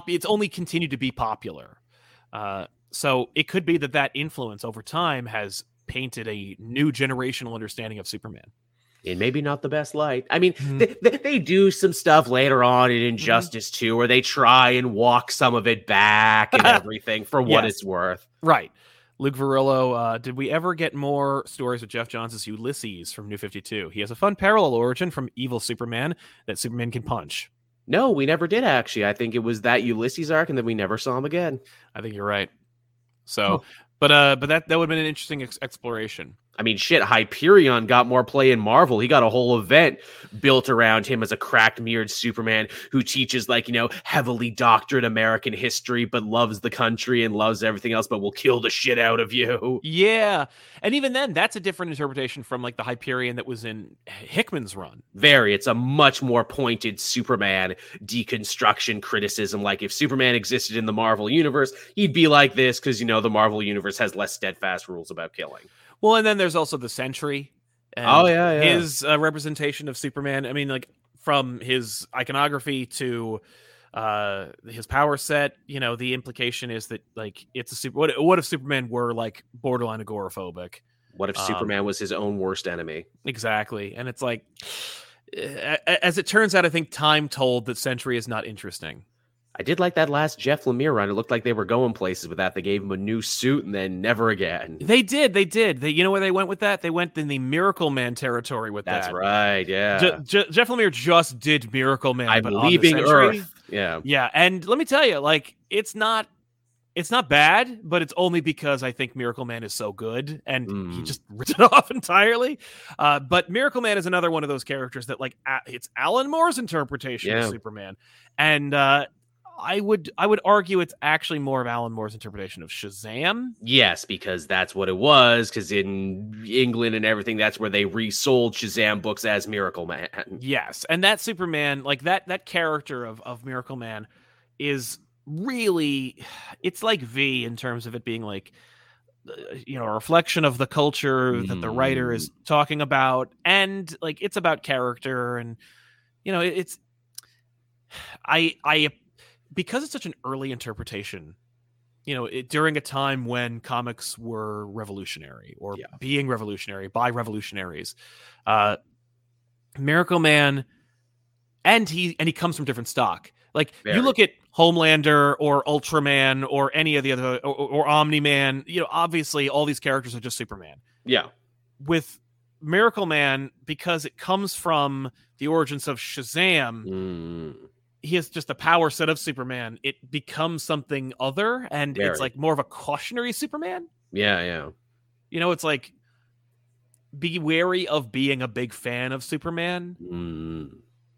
it's only continued to be popular. So it could be that influence over time has painted a new generational understanding of Superman. And maybe not the best light. I mean, they do some stuff later on in Injustice 2 where they try and walk some of it back and everything for what it's worth. Right. Luke Virillo, did we ever get more stories with Geoff Johns' Ulysses from New 52? He has a fun parallel origin from evil Superman that Superman can punch. No, we never did, actually. I think it was that Ulysses arc and then we never saw him again. I think you're right. So... But that would have been an interesting exploration. I mean, shit, Hyperion got more play in Marvel. He got a whole event built around him as a cracked, mirrored Superman who teaches, heavily doctored American history, but loves the country and loves everything else, but will kill the shit out of you. Yeah. And even then, that's a different interpretation from, the Hyperion that was in Hickman's run. It's a much more pointed Superman deconstruction criticism. If Superman existed in the Marvel Universe, he'd be like this because, the Marvel Universe has less steadfast rules about killing. Well, and then there's also the Sentry. And his representation of Superman. I mean, from his iconography to his power set, the implication is that it's a super. What if Superman were borderline agoraphobic? What if Superman was his own worst enemy? Exactly. And it's like, as it turns out, I think time told that Sentry is not interesting. I did like that last Jeff Lemire run. It looked like they were going places with that. They gave him a new suit and then never again. They did. You know where they went with that? They went in the Miracle Man territory with that. That's right, yeah. Jeff Lemire just did Miracle Man. I'm leaving Earth. Yeah. Yeah, and let me tell you, like, it's not bad, but it's only because I think Miracle Man is so good, and he just ripped it off entirely. But Miracle Man is another one of those characters that, like, it's Alan Moore's interpretation of Superman. And I would argue it's actually more of Alan Moore's interpretation of Shazam. Yes, because that's what it was, because in England and everything, that's where they resold Shazam books as Miracle Man. Yes, and that Superman, like that character of Miracle Man is really, it's like V in terms of it being like, you know, a reflection of the culture that the writer is talking about, and like it's about character, and you know, it's I because it's such an early interpretation, you know, during a time when comics were revolutionary or being revolutionary by revolutionaries, Miracle Man, and he comes from different stock. Like you look at Homelander or Ultraman or any of the other or Omni-Man, you know, obviously all these characters are just Superman. Yeah. With Miracle Man, because it comes from the origins of Shazam, he has just the power set of Superman. It becomes something other, and it's like more of a cautionary Superman. Yeah, yeah. You know, it's like, be wary of being a big fan of Superman,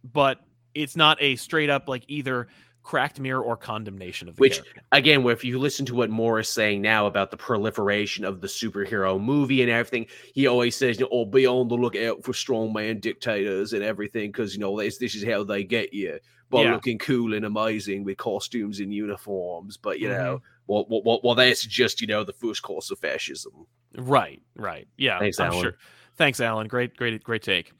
but it's not a straight up like either cracked mirror or condemnation of the character. Again, if you listen to what Moore is saying now about the proliferation of the superhero movie and everything, he always says, you know, oh, be on the lookout for strongman dictators and everything, because, you know, this is how they get you, by looking cool and amazing with costumes and uniforms. But, you know, well, that's just, you know, the first course of fascism. Right. Yeah, thanks, Alan. Sure. Thanks, Alan. Great take.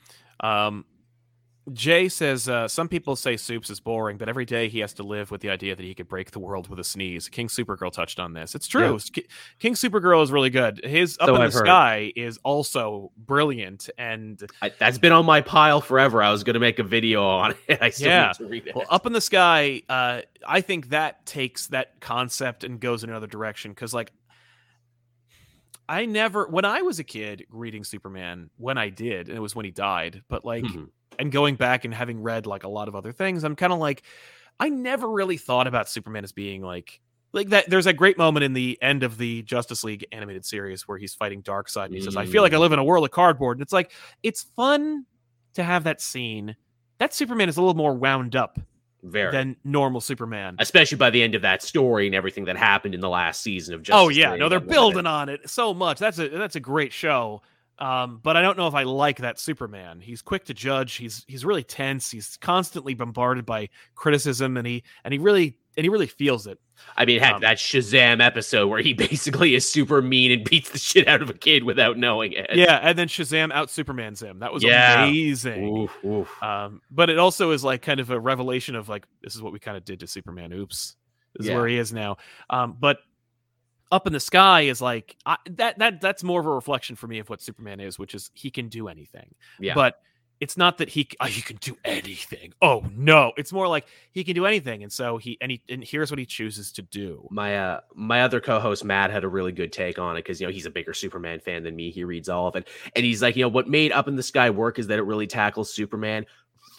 Jay says, some people say Supes is boring, but every day he has to live with the idea that he could break the world with a sneeze. King Supergirl touched on this. It's true. Yeah. King Supergirl is really good. His Up in the Sky is also brilliant. And that's been on my pile forever. I was going to make a video on it. I still need to read it. Well, Up in the Sky, I think that takes that concept and goes in another direction. Because, like, I never, when I was a kid reading Superman, when I did, and it was when he died, but like, and going back and having read like a lot of other things, I'm kind of like, I never really thought about Superman as being like that. There's a great moment in the end of the Justice League animated series where he's fighting Darkseid, and he says, I feel like I live in a world of cardboard. And it's like, it's fun to have that scene. That Superman is a little more wound up than normal Superman, especially by the end of that story and everything that happened in the last season of Justice League. They're building on it so much. That's a great show. But I don't know if I like that Superman. He's quick to judge. He's really tense. He's constantly bombarded by criticism, and he really feels it. I mean, heck, that Shazam episode where he basically is super mean and beats the shit out of a kid without knowing it. Yeah, and then Shazam out Supermans him. That was amazing. Oof. But it also is like kind of a revelation of like, this is what we kind of did to Superman. Oops, this is where he is now. But Up in the Sky is like that's more of a reflection for me of what Superman is, which is he can do anything. Yeah. But it's not that he can do anything. Oh no, it's more like he can do anything, and so he here's what he chooses to do. My other co-host Matt had a really good take on it, because you know he's a bigger Superman fan than me. He reads all of it, and he's like, you know, what made Up in the Sky work is that it really tackles Superman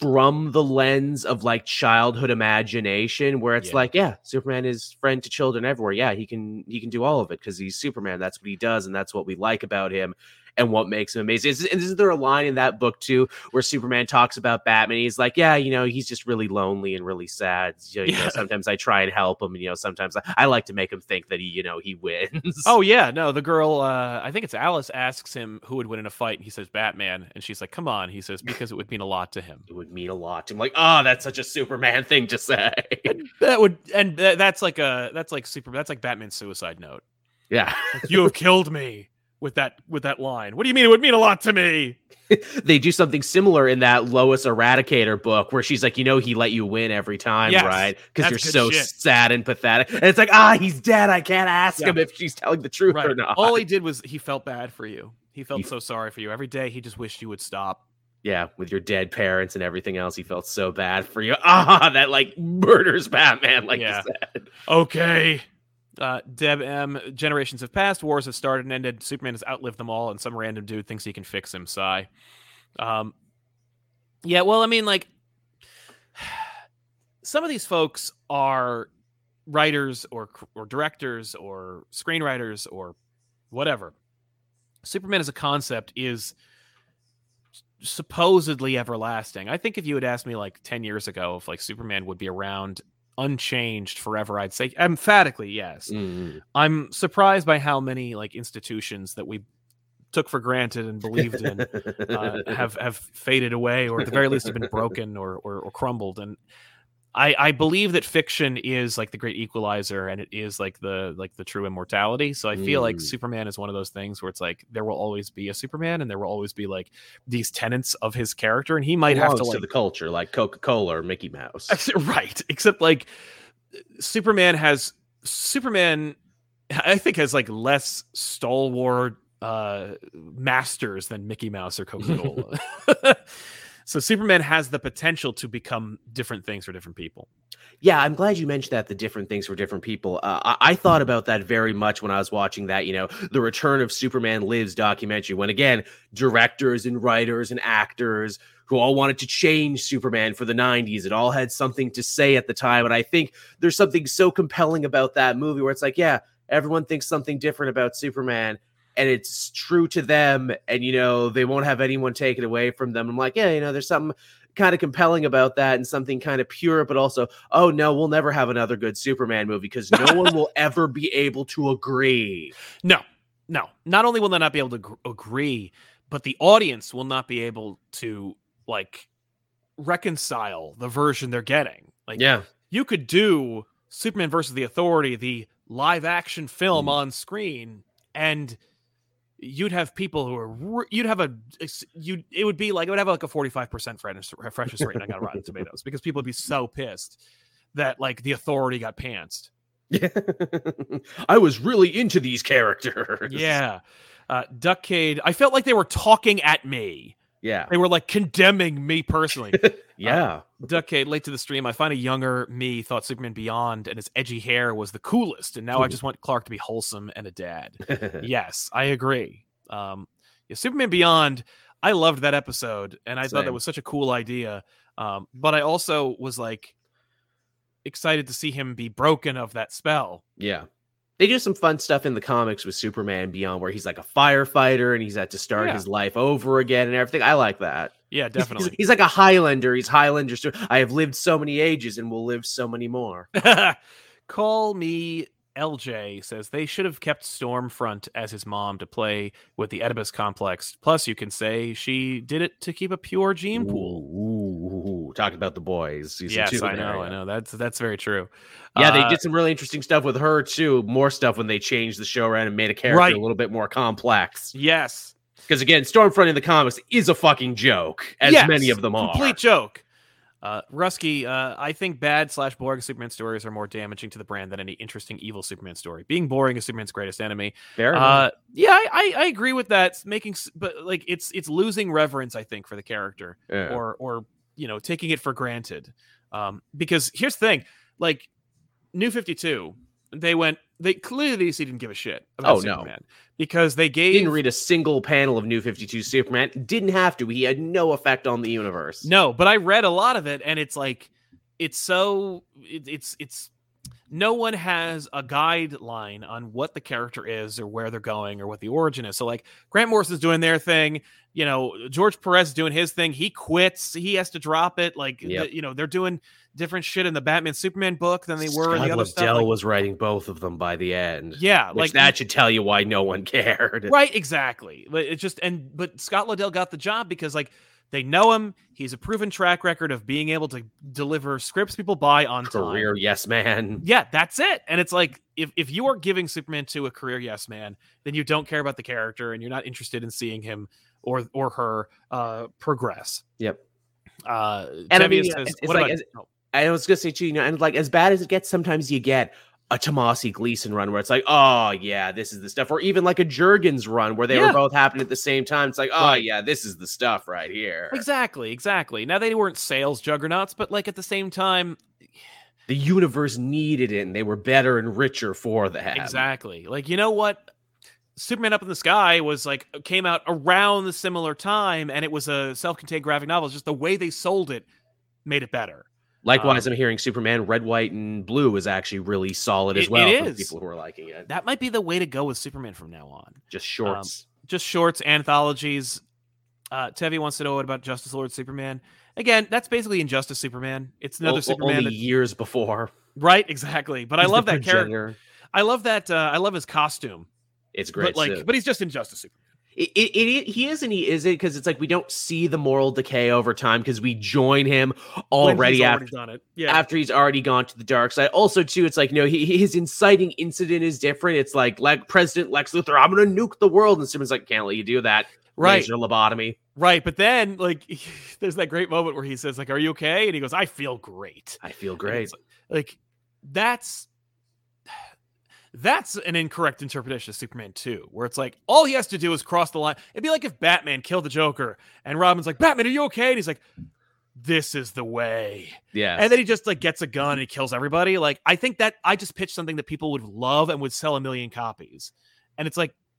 from the lens of like childhood imagination, where it's like, Superman is friend to children everywhere. Yeah, he can do all of it because he's Superman. That's what he does, and that's what we like about him and what makes him amazing. Isn't there a line in that book too where Superman talks about Batman? He's like, yeah, you know, he's just really lonely and really sad. You know, sometimes I try and help him, and you know, sometimes I like to make him think that he, you know, he wins. Oh yeah, no, the girl, I think it's Alice, asks him who would win in a fight, and he says Batman, and she's like, come on, he says, because it would mean a lot to him. It would mean a lot to him. Like, oh, that's such a Superman thing to say. That's like Batman's suicide note. Yeah, like, you have killed me. With that line, what do you mean? It would mean a lot to me. They do something similar in that Lois Eradicator book where she's like, you know, he let you win every time, right? Because you're so sad and pathetic. And it's like, he's dead. I can't ask him if she's telling the truth or not. All he did was he felt bad for you. He felt so sorry for you. Every day he just wished you would stop. Yeah, with your dead parents and everything else, he felt so bad for you. Ah, that like murders Batman, like you said. Okay. Deb M. Generations have passed. Wars have started and ended. Superman has outlived them all, and some random dude thinks he can fix him. Sigh. Yeah, well, I mean, like, some of these folks are writers or directors or screenwriters or whatever. Superman as a concept is supposedly everlasting. I think if you had asked me like 10 years ago if like Superman would be around unchanged forever, I'd say emphatically yes. Mm-hmm. I'm surprised by how many like institutions that we took for granted and believed in have faded away, or at the very least have been broken or crumbled. And I believe that fiction is like the great equalizer, and it is like the true immortality. So I feel like Superman is one of those things where it's like there will always be a Superman, and there will always be like these tenets of his character, and he might have to like the culture, like Coca-Cola or Mickey Mouse, right? Except like Superman, I think, has like less stalwart masters than Mickey Mouse or Coca-Cola. So Superman has the potential to become different things for different people. Yeah, I'm glad you mentioned that, the different things for different people. I thought about that very much when I was watching that, The Return of Superman Lives documentary, when, again, directors and writers and actors who all wanted to change Superman for the 90s. It all had something to say at the time. And I think there's something so compelling about that movie where it's like, yeah, everyone thinks something different about Superman, and it's true to them, and, they won't have anyone take it away from them. I'm like, yeah, there's something kind of compelling about that, and something kind of pure, but also, oh, no, we'll never have another good Superman movie because no one will ever be able to agree. No. Not only will they not be able to agree, but the audience will not be able to, like, reconcile the version they're getting. Like, yeah. You could do Superman versus the Authority, the live-action film on screen, and you'd have people who are, it would be like, it would have like a 45% freshness rate on Rotten Tomatoes, because people would be so pissed that like the Authority got pantsed. Yeah. I was really into these characters. Yeah. Duckcade, I felt like they were talking at me. Yeah. They were like condemning me personally. Yeah. Duckcade, late to the stream. I find a younger me thought Superman Beyond and his edgy hair was the coolest, and now I just want Clark to be wholesome and a dad. Yes, I agree. Superman Beyond, I loved that episode, and I thought that was such a cool idea. But I also was like excited to see him be broken of that spell. Yeah. They do some fun stuff in the comics with Superman Beyond where he's like a firefighter and he's had to start his life over again and everything. I like that. Yeah, definitely. He's like a Highlander. He's Highlander. I have lived so many ages and will live so many more. Call me LJ says they should have kept Stormfront as his mom to play with the Oedipus complex. Plus, you can say she did it to keep a pure gene pool. Ooh, talking about The Boys. Season 2. I know. That's very true. Yeah, they did some really interesting stuff with her, too. More stuff when they changed the show around and made a character a little bit more complex. Yes. Because, again, Stormfront in the comics is a fucking joke, as many of them are. Complete joke. Rusky, I think bad/boring Superman stories are more damaging to the brand than any interesting evil Superman story. Being boring is Superman's greatest enemy. Fair enough. Yeah, I agree with that. It's losing reverence, I think, for the character, or taking it for granted. Because here's the thing, like New 52, they clearly didn't give a shit about Superman. Because didn't read a single panel of New 52 Superman. Didn't have to. He had no effect on the universe. No, but I read a lot of it, and it's like, it's no one has a guideline on what the character is or where they're going or what the origin is. So like Grant Morrison's doing their thing, George Perez doing his thing. He quits. He has to drop it. Like, they're doing different shit in the Batman Superman book than they were in the other stuff. Scott Lobdell was writing both of them by the end. Yeah. Which that should tell you why no one cared. Right. Exactly. But but Scott Lobdell got the job because like, they know him. He's a proven track record of being able to deliver scripts people buy on time. Career yes man. Yeah, that's it. And it's like, if you are giving Superman 2 a career yes man, then you don't care about the character and you're not interested in seeing him or her progress. Yep. And I mean, says, I was going to say, too, and like as bad as it gets, sometimes you get a Tomasi Gleason run where it's like, oh yeah, this is the stuff, or even like a Jurgens run where they were both happening at the same time. It's like, oh yeah, this is the stuff right here. Exactly. Now they weren't sales juggernauts, but like at the same time, the universe needed it, and they were better and richer for that. Exactly. Like, you know what? Superman Up in the Sky came out around the similar time, and it was a self-contained graphic novel. It's just the way they sold it made it better. Likewise, I'm hearing Superman Red, White, and Blue is actually really solid as well for people who are liking it. That might be the way to go with Superman from now on. Just shorts, anthologies. Tevi wants to know about Justice Lord Superman. Again, that's basically Injustice Superman. It's another Superman only years before. Right, exactly. But I love that character. I love that. I love his costume. It's great. But he's just Injustice Superman. He isn't because it's like we don't see the moral decay over time because we join him already after he's already gone to the dark side. Also, too, it's like, you know, his inciting incident is different. It's like President Lex Luthor, I'm going to nuke the world. And Superman's like, can't let you do that. Right. Laser lobotomy. Right. But then, there's that great moment where he says, are you okay? And he goes, I feel great. Like, that's an incorrect interpretation of Superman 2, where it's like, all he has to do is cross the line. It'd be like if Batman killed the Joker, and Robin's like, Batman, are you okay? And he's like, this is the way. Yeah. And then he just gets a gun and he kills everybody. I think that I just pitched something that people would love and would sell a million copies. And it's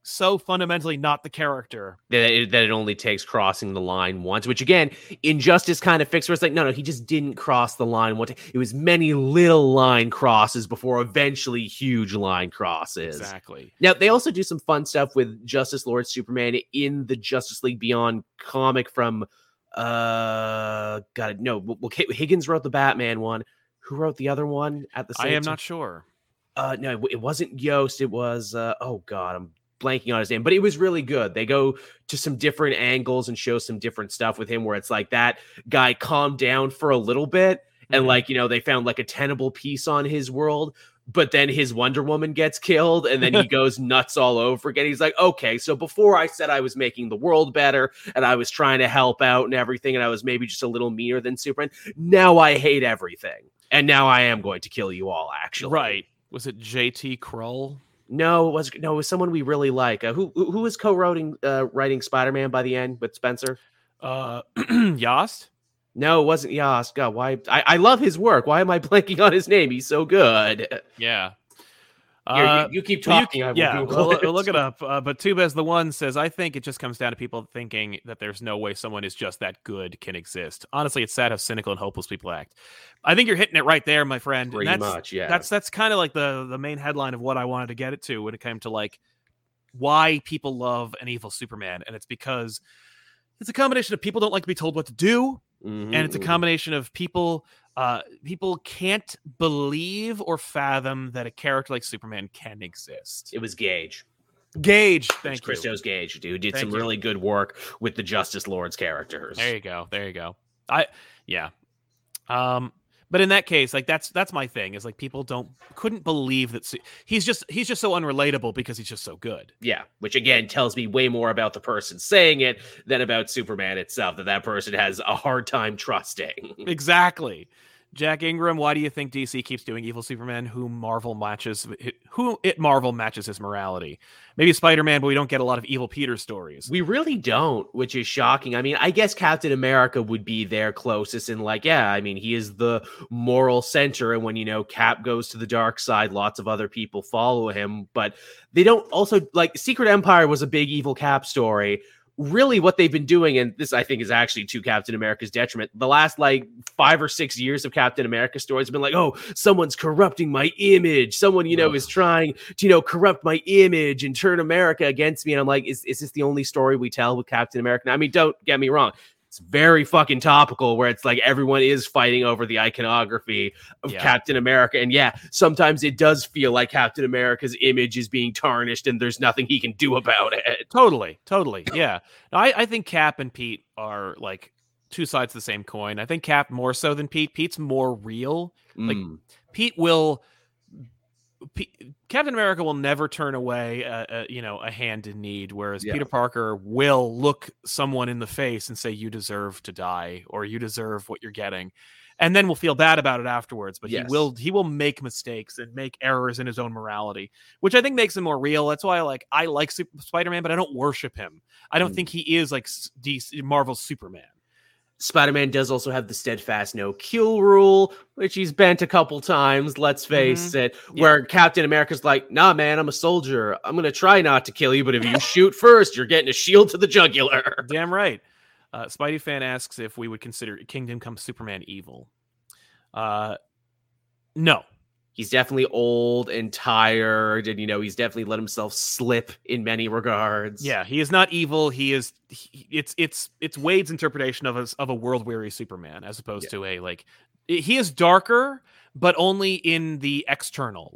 so fundamentally not the character. That it only takes crossing the line once, which again, Injustice kind of fixed where it's like, no, he just didn't cross the line once. It was many little line crosses before eventually huge line crosses. Exactly. Now, they also do some fun stuff with Justice Lord Superman in the Justice League Beyond comic from, Higgins wrote the Batman one. Who wrote the other one at the same time? I am not sure. No, it wasn't Yost. It was, I'm blanking on his name, but it was really good. They go to some different angles and show some different stuff with him where it's like that guy calmed down for a little bit and they found a tenable piece on his world, but then his Wonder Woman gets killed and then he goes nuts all over again. He's like, okay, so before I said I was making the world better and I was trying to help out and everything and I was maybe just a little meaner than Superman, now I hate everything and now I am going to kill you all, actually. Right. Was it JT Krull? No, it was someone we really like. Who was co-writing Spider-Man by the end with Spencer? Yost? No, it wasn't Yost. God, why? I love his work. Why am I blanking on his name? He's so good. Yeah. You keep talking. We'll look it up. But Tubez the One says, I think it just comes down to people thinking that there's no way someone is just that good can exist. Honestly, it's sad how cynical and hopeless people act. I think you're hitting it right there, my friend. Pretty much, yeah. That's kind of the main headline of what I wanted to get it to when it came to why people love an evil Superman. And it's because it's a combination of people don't like to be told what to do. Mm-hmm. And it's a combination of people can't believe or fathom that a character like Superman can exist. It was Gage. Thank you. Christos Gage, dude, did some really good work with the Justice Lords characters. There you go. Yeah. But in that case, that's my thing is people couldn't believe that he's just so unrelatable because he's just so good. Yeah, which again tells me way more about the person saying it than about Superman itself, that person has a hard time trusting. Exactly. Jack Ingram, why do you think DC keeps doing evil Superman who Marvel matches his morality? Maybe Spider-Man, but we don't get a lot of evil Peter stories. We really don't, which is shocking. I mean, I guess Captain America would be their closest in he is the moral center. And when, Cap goes to the dark side, lots of other people follow him, but they don't Secret Empire was a big evil Cap story. Really what they've been doing, and this I think is actually to Captain America's detriment, the last 5 or 6 years of Captain America stories have been someone's corrupting my image. Someone, is trying to, corrupt my image and turn America against me. And I'm like, is this the only story we tell with Captain America? Now, I mean, don't get me wrong. It's very fucking topical where it's everyone is fighting over the iconography of Captain America. And sometimes it does feel like Captain America's image is being tarnished and there's nothing he can do about it. Totally. Yeah. No, I think Cap and Pete are two sides of the same coin. I think Cap more so than Pete. Pete's more real. Captain America will never turn away a hand in need, whereas Peter Parker will look someone in the face and say, you deserve to die, or you deserve what you're getting. and then we'll feel bad about it afterwards. But yes, he will make mistakes and make errors in his own morality, which I think makes him more real. That's why I like Spider-Man, but I don't worship him. I don't think he is like Marvel's Superman. Spider-Man does also have the steadfast no-kill rule, which he's bent a couple times, let's face it, where Captain America's like, nah, man, I'm a soldier. I'm going to try not to kill you, but if you shoot first, you're getting a shield to the jugular. Damn right. Spidey fan asks if we would consider Kingdom Come Superman evil. No. He's definitely old and tired, and he's definitely let himself slip in many regards. Yeah, he is not evil. He is. It's Wade's interpretation of a world-weary Superman, as opposed to he is darker, but only in the external.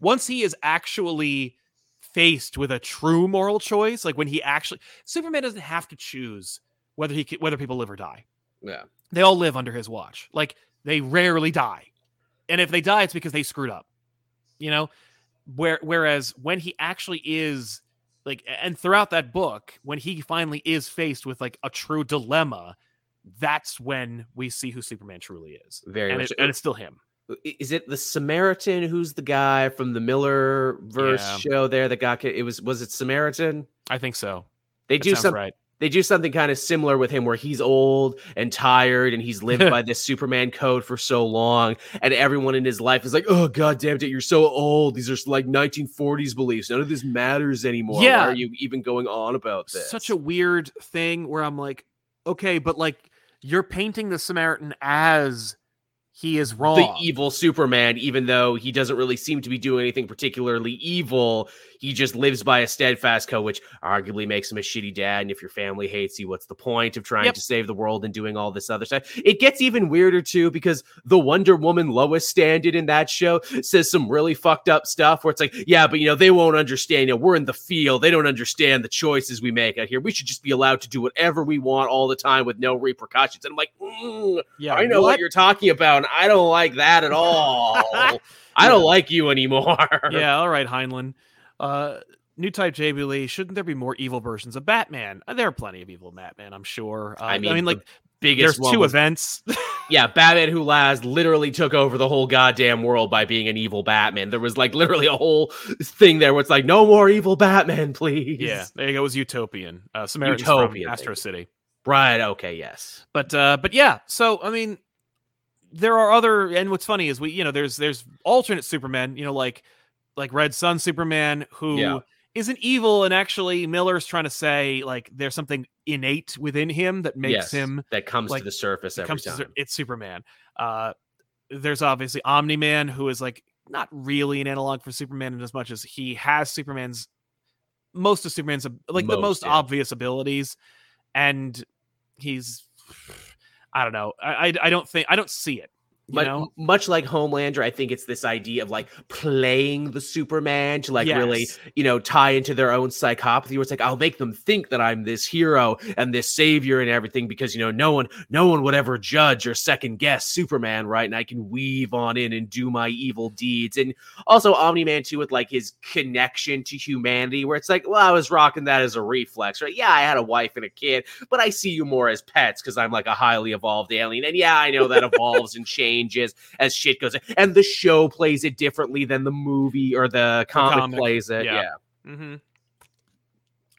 Once he is actually faced with a true moral choice, Superman doesn't have to choose whether people live or die. Yeah, they all live under his watch. They rarely die. And if they die, it's because they screwed up, whereas when he actually is and throughout that book, when he finally is faced with a true dilemma, that's when we see who Superman truly is. And it's still him. Is it the Samaritan? Who's the guy from the Millerverse show there that got, was it Samaritan? I think so. They do something kind of similar with him where he's old and tired and he's lived by this Superman code for so long. And everyone in his life is like, oh, God damn it, you're so old. These are 1940s beliefs. None of this matters anymore. Yeah. Why are you even going on about this? Such a weird thing where I'm like, okay, but you're painting the Samaritan as he is wrong. The evil Superman, even though he doesn't really seem to be doing anything particularly evil. He just lives by a steadfast code, which arguably makes him a shitty dad. And if your family hates you, what's the point of trying to save the world and doing all this other stuff? It gets even weirder, too, because the Wonder Woman Lois Standard in that show says some really fucked up stuff where it's but they won't understand. We're in the field. They don't understand the choices we make out here. We should just be allowed to do whatever we want all the time with no repercussions. And I'm like, I know what you're talking about. I don't like that at all. I don't like you anymore. Yeah, all right, Heinlein. New type J.B. Lee, shouldn't there be more evil versions of Batman? There are plenty of evil Batman, I'm sure. Biggest there's two events. Batman Who Lies literally took over the whole goddamn world by being an evil Batman. There was literally a whole thing there where it's no more evil Batman, please. Yeah, there you go. It was Utopian. Samaritan's from Astro City. Right, okay, yes. But yeah, so, I mean, there are other, and what's funny is there's alternate Superman, like Red Sun Superman, who isn't evil, and actually Miller's trying to say there's something innate within him that makes him, that comes to the surface every time. It's Superman. There's obviously Omni-Man, who is not really an analog for Superman in as much as he has most of Superman's obvious abilities, and he's. I don't know. I don't see it. Much like Homelander, I think it's this idea of playing the Superman to really, tie into their own psychopathy where it's I'll make them think that I'm this hero and this savior and everything because, no one would ever judge or second guess Superman, right? And I can weave on in and do my evil deeds. And also Omni-Man too, with his connection to humanity where it's I was rocking that as a reflex, right? Yeah, I had a wife and a kid, but I see you more as pets because I'm a highly evolved alien. And yeah, I know that evolves and changes. As shit goes, and the show plays it differently than the movie or the comic plays it. Yeah, yeah.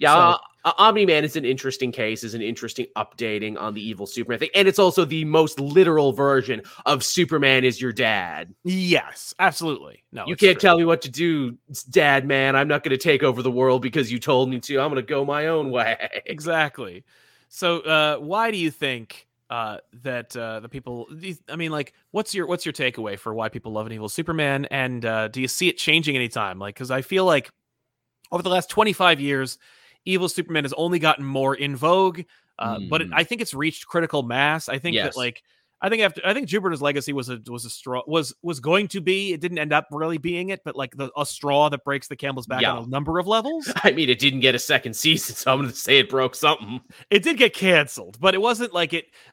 Mm-hmm. Omni-Man is an interesting case, is an interesting updating on the evil Superman thing, and it's also the most literal version of Superman is your dad. Yes, absolutely. No, you can't tell me what to do, Dad. Man, I'm not going to take over the world because you told me to. I'm going to go my own way. Exactly. So, why do you think? The people, I mean, what's your takeaway for why people love an evil Superman? And do you see it changing anytime? Because I feel over the last 25 years, evil Superman has only gotten more in vogue. But I think it's reached critical mass. I think that I think Jupiter's Legacy was going to be, it didn't end up really being it, but a straw that breaks the camel's back on a number of levels. I mean, it didn't get a second season, so I'm going to say it broke something. It did get canceled, but it wasn't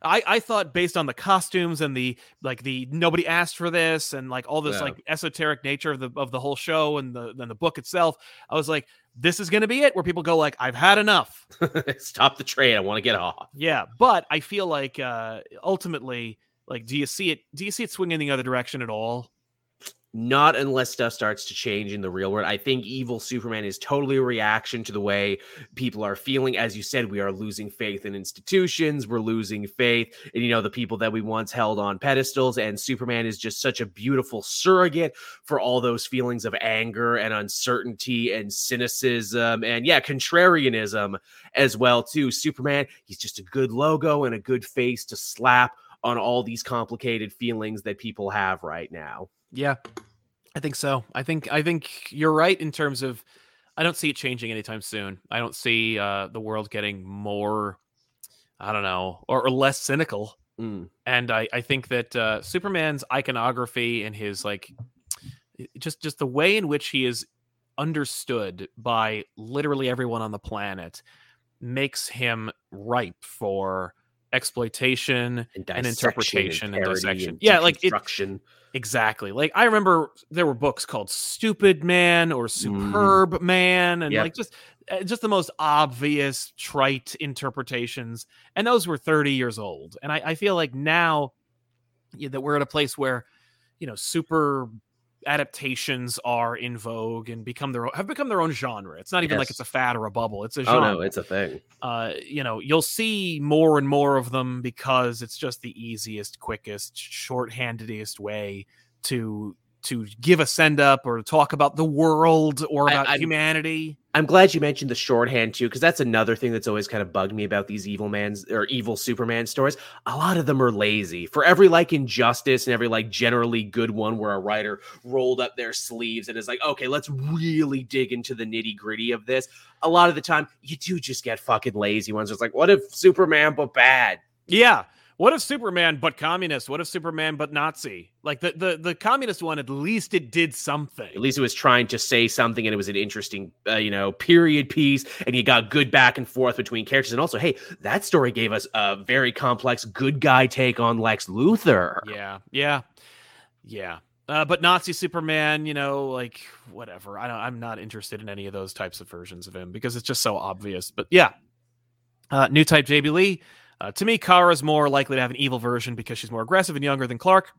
I thought based on the costumes and the nobody asked for this and all this esoteric nature of the whole show and the book itself, I was this is going to be it where people go I've had enough. Stop the train. I want to get off. Yeah. But I feel ultimately Like, do you see it? Do you see it swinging the other direction at all? Not unless stuff starts to change in the real world. I think evil Superman is totally a reaction to the way people are feeling. As you said, we are losing faith in institutions. We're losing faith in, you know, the people that we once held on pedestals. And Superman is just such a beautiful surrogate for all those feelings of anger and uncertainty and cynicism and, yeah, contrarianism as well, too. Superman, he's just a good logo and a good face to slap on all these complicated feelings that people have right now. Yeah, I think so. I think you're right in terms of, I don't see it changing anytime soon. I don't see the world getting more, I don't know, or less cynical. Mm. And I think that Superman's iconography and his, like, just the way in which he is understood by literally everyone on the planet makes him ripe for exploitation and interpretation and dissection. And yeah, like, it, exactly. Like, I remember there were books called Stupid Man or Superb Man, and like just the most obvious trite interpretations. And those were 30 years old. And I feel like now that we're at a place where, you know, super adaptations are in vogue and have become their own genre. It's not even like it's a fad or a bubble. It's a genre. Oh no, it's a thing. You know, you'll see more and more of them because it's just the easiest, quickest, shorthandedest way to give a send up or talk about the world or about humanity. I'm glad you mentioned the shorthand too, because that's another thing that's always kind of bugged me about these evil Superman stories. A lot of them are lazy. For every like Injustice and every like generally good one where a writer rolled up their sleeves and is like, okay, let's really dig into the nitty gritty of this. A lot of the time you do just get fucking lazy ones. It's like, what if Superman, but bad? Yeah. What if Superman, but communist? What if Superman, but Nazi? Like the communist one, at least it did something. At least it was trying to say something, and it was an interesting, you know, period piece, and you got good back and forth between characters. And also, hey, that story gave us a very complex good guy take on Lex Luthor. Yeah. But Nazi Superman, you know, like whatever. I'm not interested in any of those types of versions of him because it's just so obvious. But yeah, new type J.B. Lee. To me, Kara's more likely to have an evil version because she's more aggressive and younger than Clark.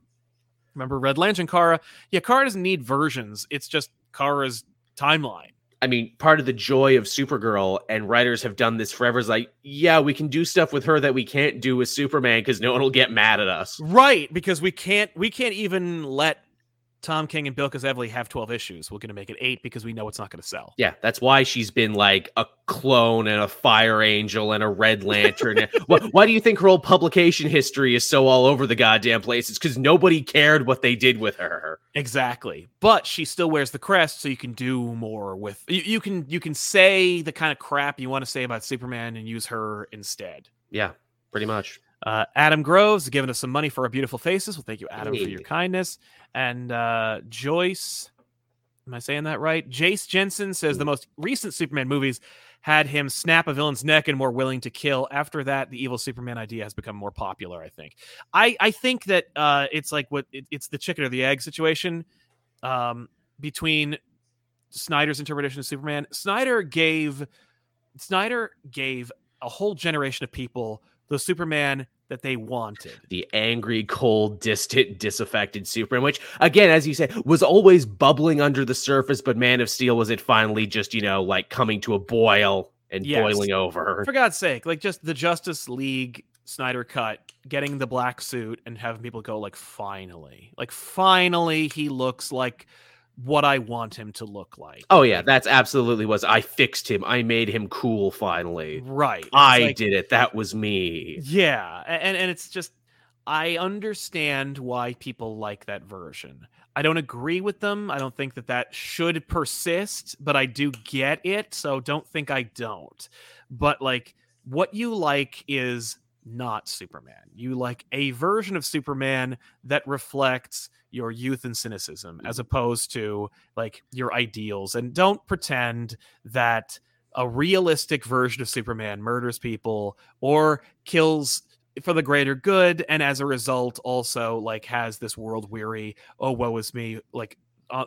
Remember Red Lantern Kara? Yeah, Kara doesn't need versions. It's just Kara's timeline. I mean, part of the joy of Supergirl, and writers have done this forever, is like, yeah, we can do stuff with her that we can't do with Superman because no one will get mad at us. Right, because we can't even let Tom King and Bill Kazevely have 12 issues. We're going to make it 8 because we know it's not going to sell. Yeah, that's why she's been like a clone and a fire angel and a red lantern. Why do you think her whole publication history is so all over the goddamn place? It's because nobody cared what they did with her. Exactly. But she still wears the crest, so you can do more with... You can say the kind of crap you want to say about Superman and use her instead. Yeah, pretty much. Adam Groves giving us some money for our beautiful faces. Well, thank you, Adam, for your kindness. And Joyce, am I saying that right? Jace Jensen says the most recent Superman movies had him snap a villain's neck and more willing to kill. After that, the evil Superman idea has become more popular, I think. I think that it's like it's the chicken or the egg situation between Snyder's interpretation of Superman. Snyder gave a whole generation of people the Superman that they wanted. The angry, cold, distant, disaffected Superman, which, again, as you say, was always bubbling under the surface, but Man of Steel was it finally just, you know, like coming to a boil and boiling over. For God's sake, like just the Justice League Snyder cut, getting the black suit and having people go like, finally. Like, finally he looks like what I want him to look like. Oh yeah, that's absolutely was. I fixed him. I made him cool finally. Right. I did it. That was me. Yeah. And it's just, I understand why people like that version. I don't agree with them. I don't think that should persist, but I do get it. So don't think I don't. But like what you like is not Superman. You like a version of Superman that reflects your youth and cynicism, as opposed to like your ideals. And don't pretend that a realistic version of Superman murders people or kills for the greater good. And as a result also like has this world weary, oh, woe is me, like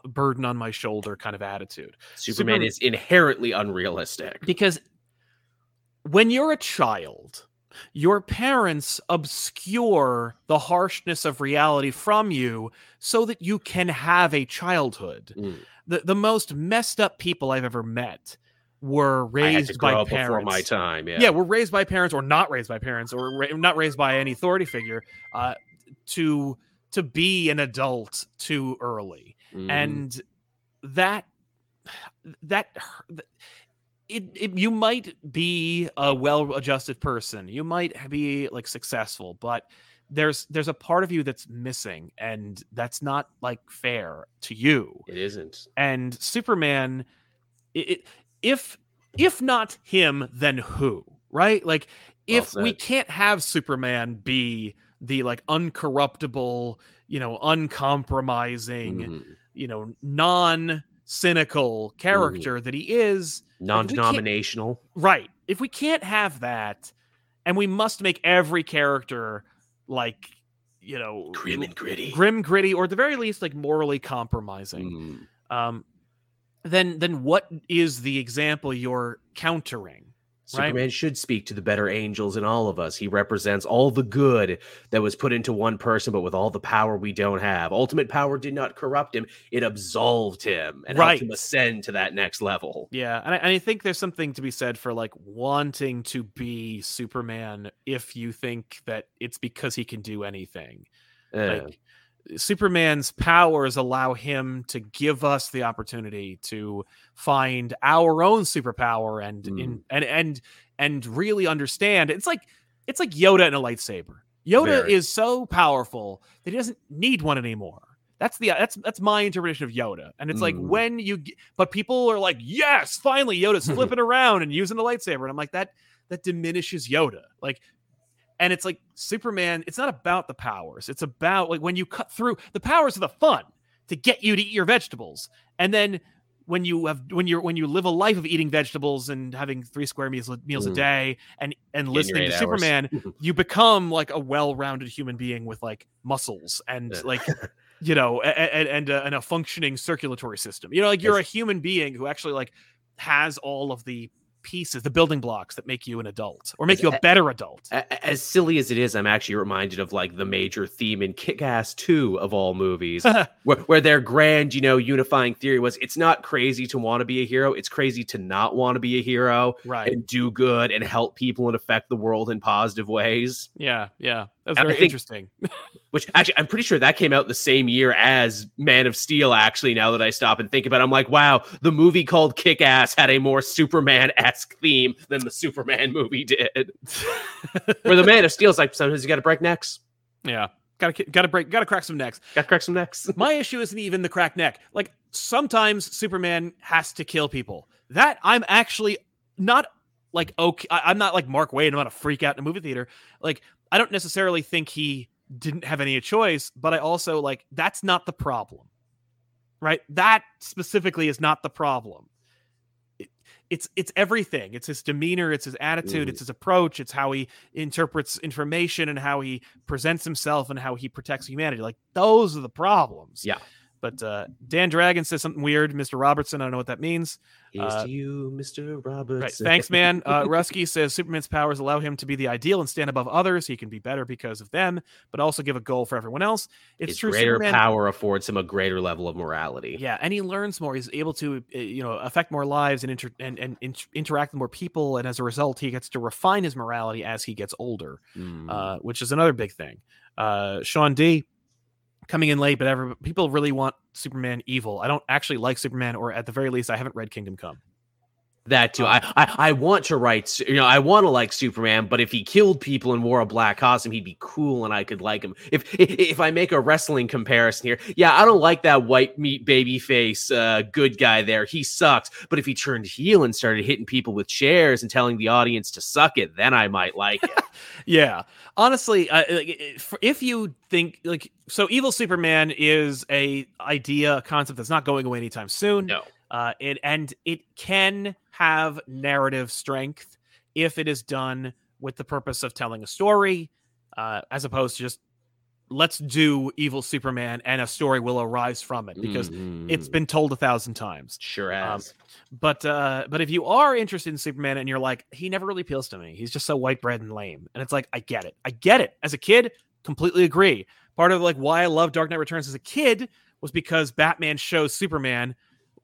burden on my shoulder kind of attitude. Superman is inherently unrealistic because when you're a child Your parents obscure the harshness of reality from you so that you can have a childhood. The most messed up people I've ever met were raised by parents. Before my time, yeah, were raised by parents or not raised by parents or not raised by any authority figure to be an adult too early. And you might be a well-adjusted person. You might be like successful, but there's a part of you that's missing, and that's not like fair to you. It isn't. And Superman, if not him, then who? Right? Like if we can't have Superman be the like uncorruptible, uncompromising, non-cynical character that he is. Non-denominational. Right. If we can't have that, and we must make every character like, grim and gritty. Grim, gritty, or at the very least like morally compromising. Then what is the example you're countering? Superman should speak to the better angels in all of us. He represents all the good that was put into one person, but with all the power we don't have. Ultimate power did not corrupt him. It absolved him and helped him ascend to that next level. Yeah, and I think there's something to be said for like wanting to be Superman if you think that it's because he can do anything. Like Superman's powers allow him to give us the opportunity to find our own superpower and really understand. It's like Yoda and a lightsaber. Yoda is so powerful that he doesn't need one anymore. That's my interpretation of Yoda. And it's like but people are like, yes, finally Yoda's flipping around and using the lightsaber. And I'm like, that diminishes Yoda. And it's like Superman, it's not about the powers. It's about like when you cut through the powers are the fun to get you to eat your vegetables. And then when you live a life of eating vegetables and having 3 square meals a day and listening to Superman, you become like a well-rounded human being with like muscles and like, and a functioning circulatory system, like you're a human being who actually like has all of the pieces, the building blocks that make you an adult or make you a better adult. As silly as it is, I'm actually reminded of like the major theme in Kick-Ass 2 of all movies where their grand, unifying theory was it's not crazy to want to be a hero. It's crazy to not want to be a hero and do good and help people and affect the world in positive ways. Yeah. Yeah. That's very interesting. Which actually, I'm pretty sure that came out the same year as Man of Steel, actually, now that I stop and think about it. I'm like, wow, the movie called Kick-Ass had a more Superman-esque theme than the Superman movie did. Where the Man of Steel's like, sometimes you gotta break necks. Yeah. Gotta crack some necks. Gotta crack some necks. My issue isn't even the crack neck. Like, sometimes Superman has to kill people. That I'm actually not like, okay, I'm not like Mark Waid. I'm not a freak out in a movie theater. Like, I don't necessarily think he didn't have any choice, but I also like, that's not the problem, right? That specifically is not the problem. It's everything. It's his demeanor. It's his attitude. It's his approach. It's how he interprets information and how he presents himself and how he protects humanity. Like those are the problems. Yeah. But Dan Dragon says something weird. Mr. Robertson, I don't know what that means. Here's to you, Mr. Robertson. Right. Thanks, man. Rusky says Superman's powers allow him to be the ideal and stand above others. He can be better because of them, but also give a goal for everyone else. His true greater Superman power affords him a greater level of morality. Yeah, and he learns more. He's able to affect more lives and interact with more people, and as a result, he gets to refine his morality as he gets older, which is another big thing. Sean D., coming in late, but people really want Superman evil. I don't actually like Superman, or at the very least, I haven't read Kingdom Come. That too. I want to write, I want to like Superman, but if he killed people and wore a black costume, he'd be cool and I could like him. If I make a wrestling comparison here, I don't like that white meat baby face good guy there. He sucks. But if he turned heel and started hitting people with chairs and telling the audience to suck it, then I might like it. Yeah. Honestly, if you think like, so evil Superman is a concept that's not going away anytime soon. No. It can have narrative strength if it is done with the purpose of telling a story, as opposed to just let's do Evil Superman and a story will arise from it, because it's been told 1,000 times. Sure has. But if you are interested in Superman and you're like, he never really appeals to me, he's just so white bread and lame. And it's like, I get it. As a kid, completely agree. Part of like why I love Dark Knight Returns as a kid was because Batman shows Superman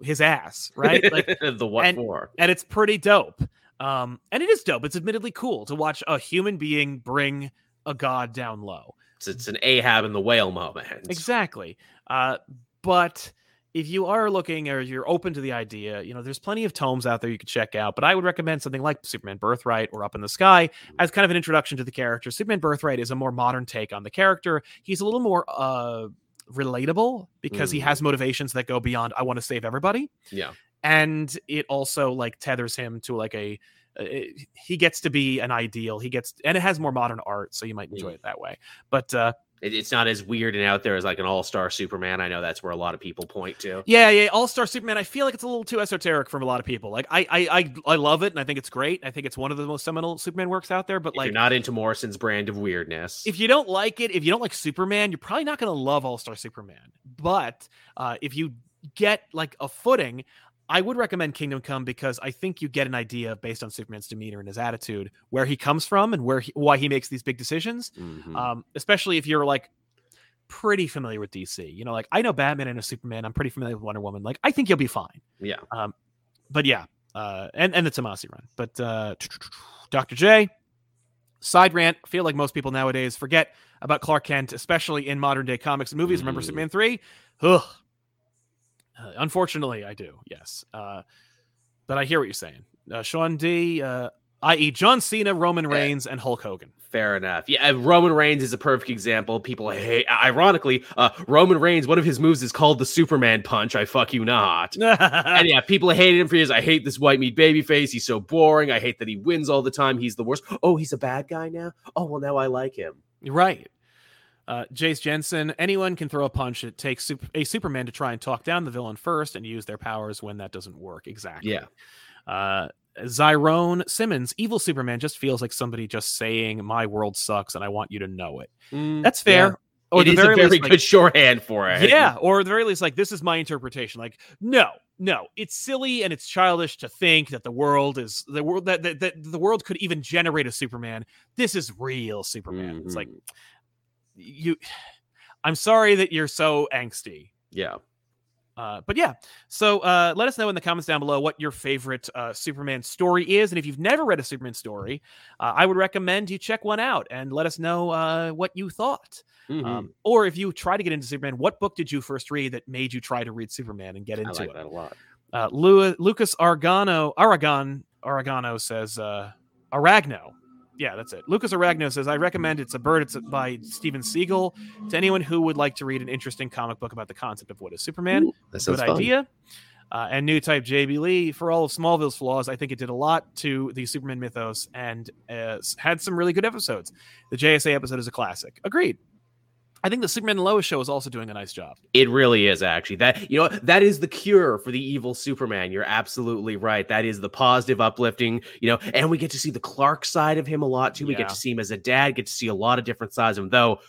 his ass, right? Like the what and, for. And it's pretty dope. And it is dope. It's admittedly cool to watch a human being bring a god down low. It's an Ahab and the whale moment. Exactly. But if you are looking or you're open to the idea, you know, there's plenty of tomes out there you could check out, but I would recommend something like Superman Birthright or Up in the Sky as kind of an introduction to the character. Superman Birthright is a more modern take on the character. He's a little more relatable because he has motivations that go beyond, I want to save everybody. Yeah. And it also like tethers him to like he gets to be an ideal. And it has more modern art, so you might enjoy it that way. But it's not as weird and out there as like an All-Star Superman. I know that's where a lot of people point to. Yeah, All-Star Superman. I feel like it's a little too esoteric from a lot of people. Like I love it, and I think it's great. I think it's one of the most seminal Superman works out there. But if like, you're not into Morrison's brand of weirdness, if you don't like it, if you don't like Superman, you're probably not going to love All-Star Superman. But if you get like a footing, I would recommend Kingdom Come, because I think you get an idea based on Superman's demeanor and his attitude, where he comes from and why he makes these big decisions. Especially if you're like pretty familiar with DC, you know, like I know Batman and a Superman. I'm pretty familiar with Wonder Woman. Like, I think you'll be fine. Yeah. But yeah. And the Tomasi run, but Dr. J, side rant. I feel like most people nowadays forget about Clark Kent, especially in modern day comics and movies. Remember Superman 3? Ugh. Unfortunately, I do, yes. But I hear what you're saying. Sean D., i.e. John Cena, Roman Reigns, and Hulk Hogan. Fair enough. Yeah, Roman Reigns is a perfect example. People hate... Ironically, Roman Reigns, one of his moves is called the Superman Punch. I fuck you not. And yeah, people hated him for years. I hate this white meat babyface. He's so boring. I hate that he wins all the time. He's the worst. Oh, he's a bad guy now? Oh, well, now I like him. Right. Jace Jensen, anyone can throw a punch. It takes a Superman to try and talk down the villain first and use their powers when that doesn't work. Exactly. Yeah. Zyrone Simmons, evil Superman just feels like somebody just saying, my world sucks and I want you to know it. That's fair. Yeah. Or it is a very good shorthand for it. Yeah. Or at the very least, like, this is my interpretation. Like, no, it's silly and it's childish to think that the world could even generate a Superman. This is real Superman. It's like, I'm sorry that you're so angsty. Yeah. But yeah. So let us know in the comments down below what your favorite Superman story is. And if you've never read a Superman story, I would recommend you check one out and let us know what you thought. Or if you try to get into Superman, what book did you first read that made you try to read Superman and get into it? I like that a lot. Lucas Aragano says, Aragno. Yeah, that's it. Lucas Aragno says, I recommend It's a Bird. It's by Steven Siegel to anyone who would like to read an interesting comic book about the concept of what is Superman. Ooh, that good idea. And New Type JB Lee, for all of Smallville's flaws, I think it did a lot to the Superman mythos and had some really good episodes. The JSA episode is a classic. Agreed. I think the Superman and Lois show is also doing a nice job. It really is, actually. That is the cure for the evil Superman. You're absolutely right. That is the positive, uplifting, and we get to see the Clark side of him a lot, too. We get to see him as a dad, get to see a lot of different sides of him, though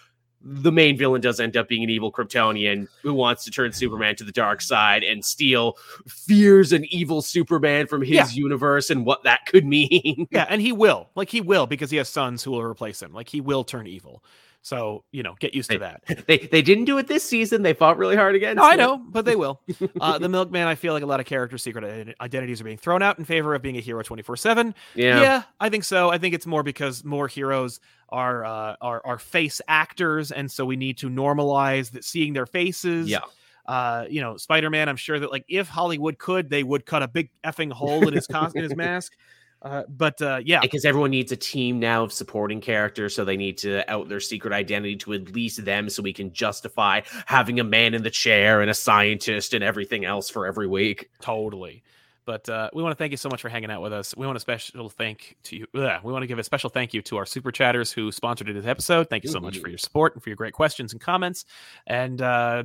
the main villain does end up being an evil Kryptonian who wants to turn Superman to the dark side and Steel fears an evil Superman from his universe and what that could mean. Yeah, and he will, because he has sons who will replace him. Like, he will turn evil. So, get used to that. They didn't do it this season. They fought really hard against it. I know, but they will. The Milkman, I feel like a lot of character secret identities are being thrown out in favor of being a hero 24/7. Yeah, I think so. I think it's more because more heroes are face actors, and so we need to normalize seeing their faces. Yeah. Spider-Man, I'm sure that like if Hollywood could, they would cut a big effing hole in his costume, in his mask. Yeah, because everyone needs a team now of supporting characters, so they need to out their secret identity to at least them, so we can justify having a man in the chair and a scientist and everything else for every week. Totally. But we want to thank you so much for hanging out with us. We want a special thank to you. We want to give a special thank you to our super chatters who sponsored this episode. Thank you so much for your support and for your great questions and comments. And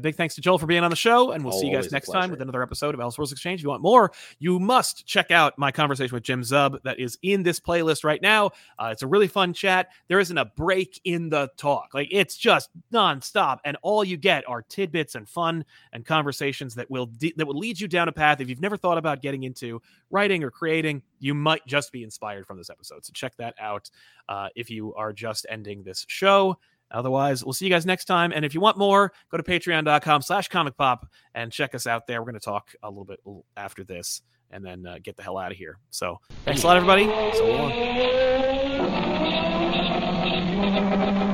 big thanks to Joel for being on the show. And we'll see you guys next time with another episode of Elseworlds Exchange. If you want more, you must check out my conversation with Jim Zub that is in this playlist right now. It's a really fun chat. There isn't a break in the talk. Like, it's just nonstop. And all you get are tidbits and fun and conversations that will lead you down a path. If you've never thought about getting into writing or creating, you might just be inspired from this episode. So check that out if you are just ending this show. Otherwise, we'll see you guys next time. And if you want more, go to patreon.com/comicpop and check us out there. We're going to talk a little bit after this and then get the hell out of here. So thanks a lot, everybody. So long.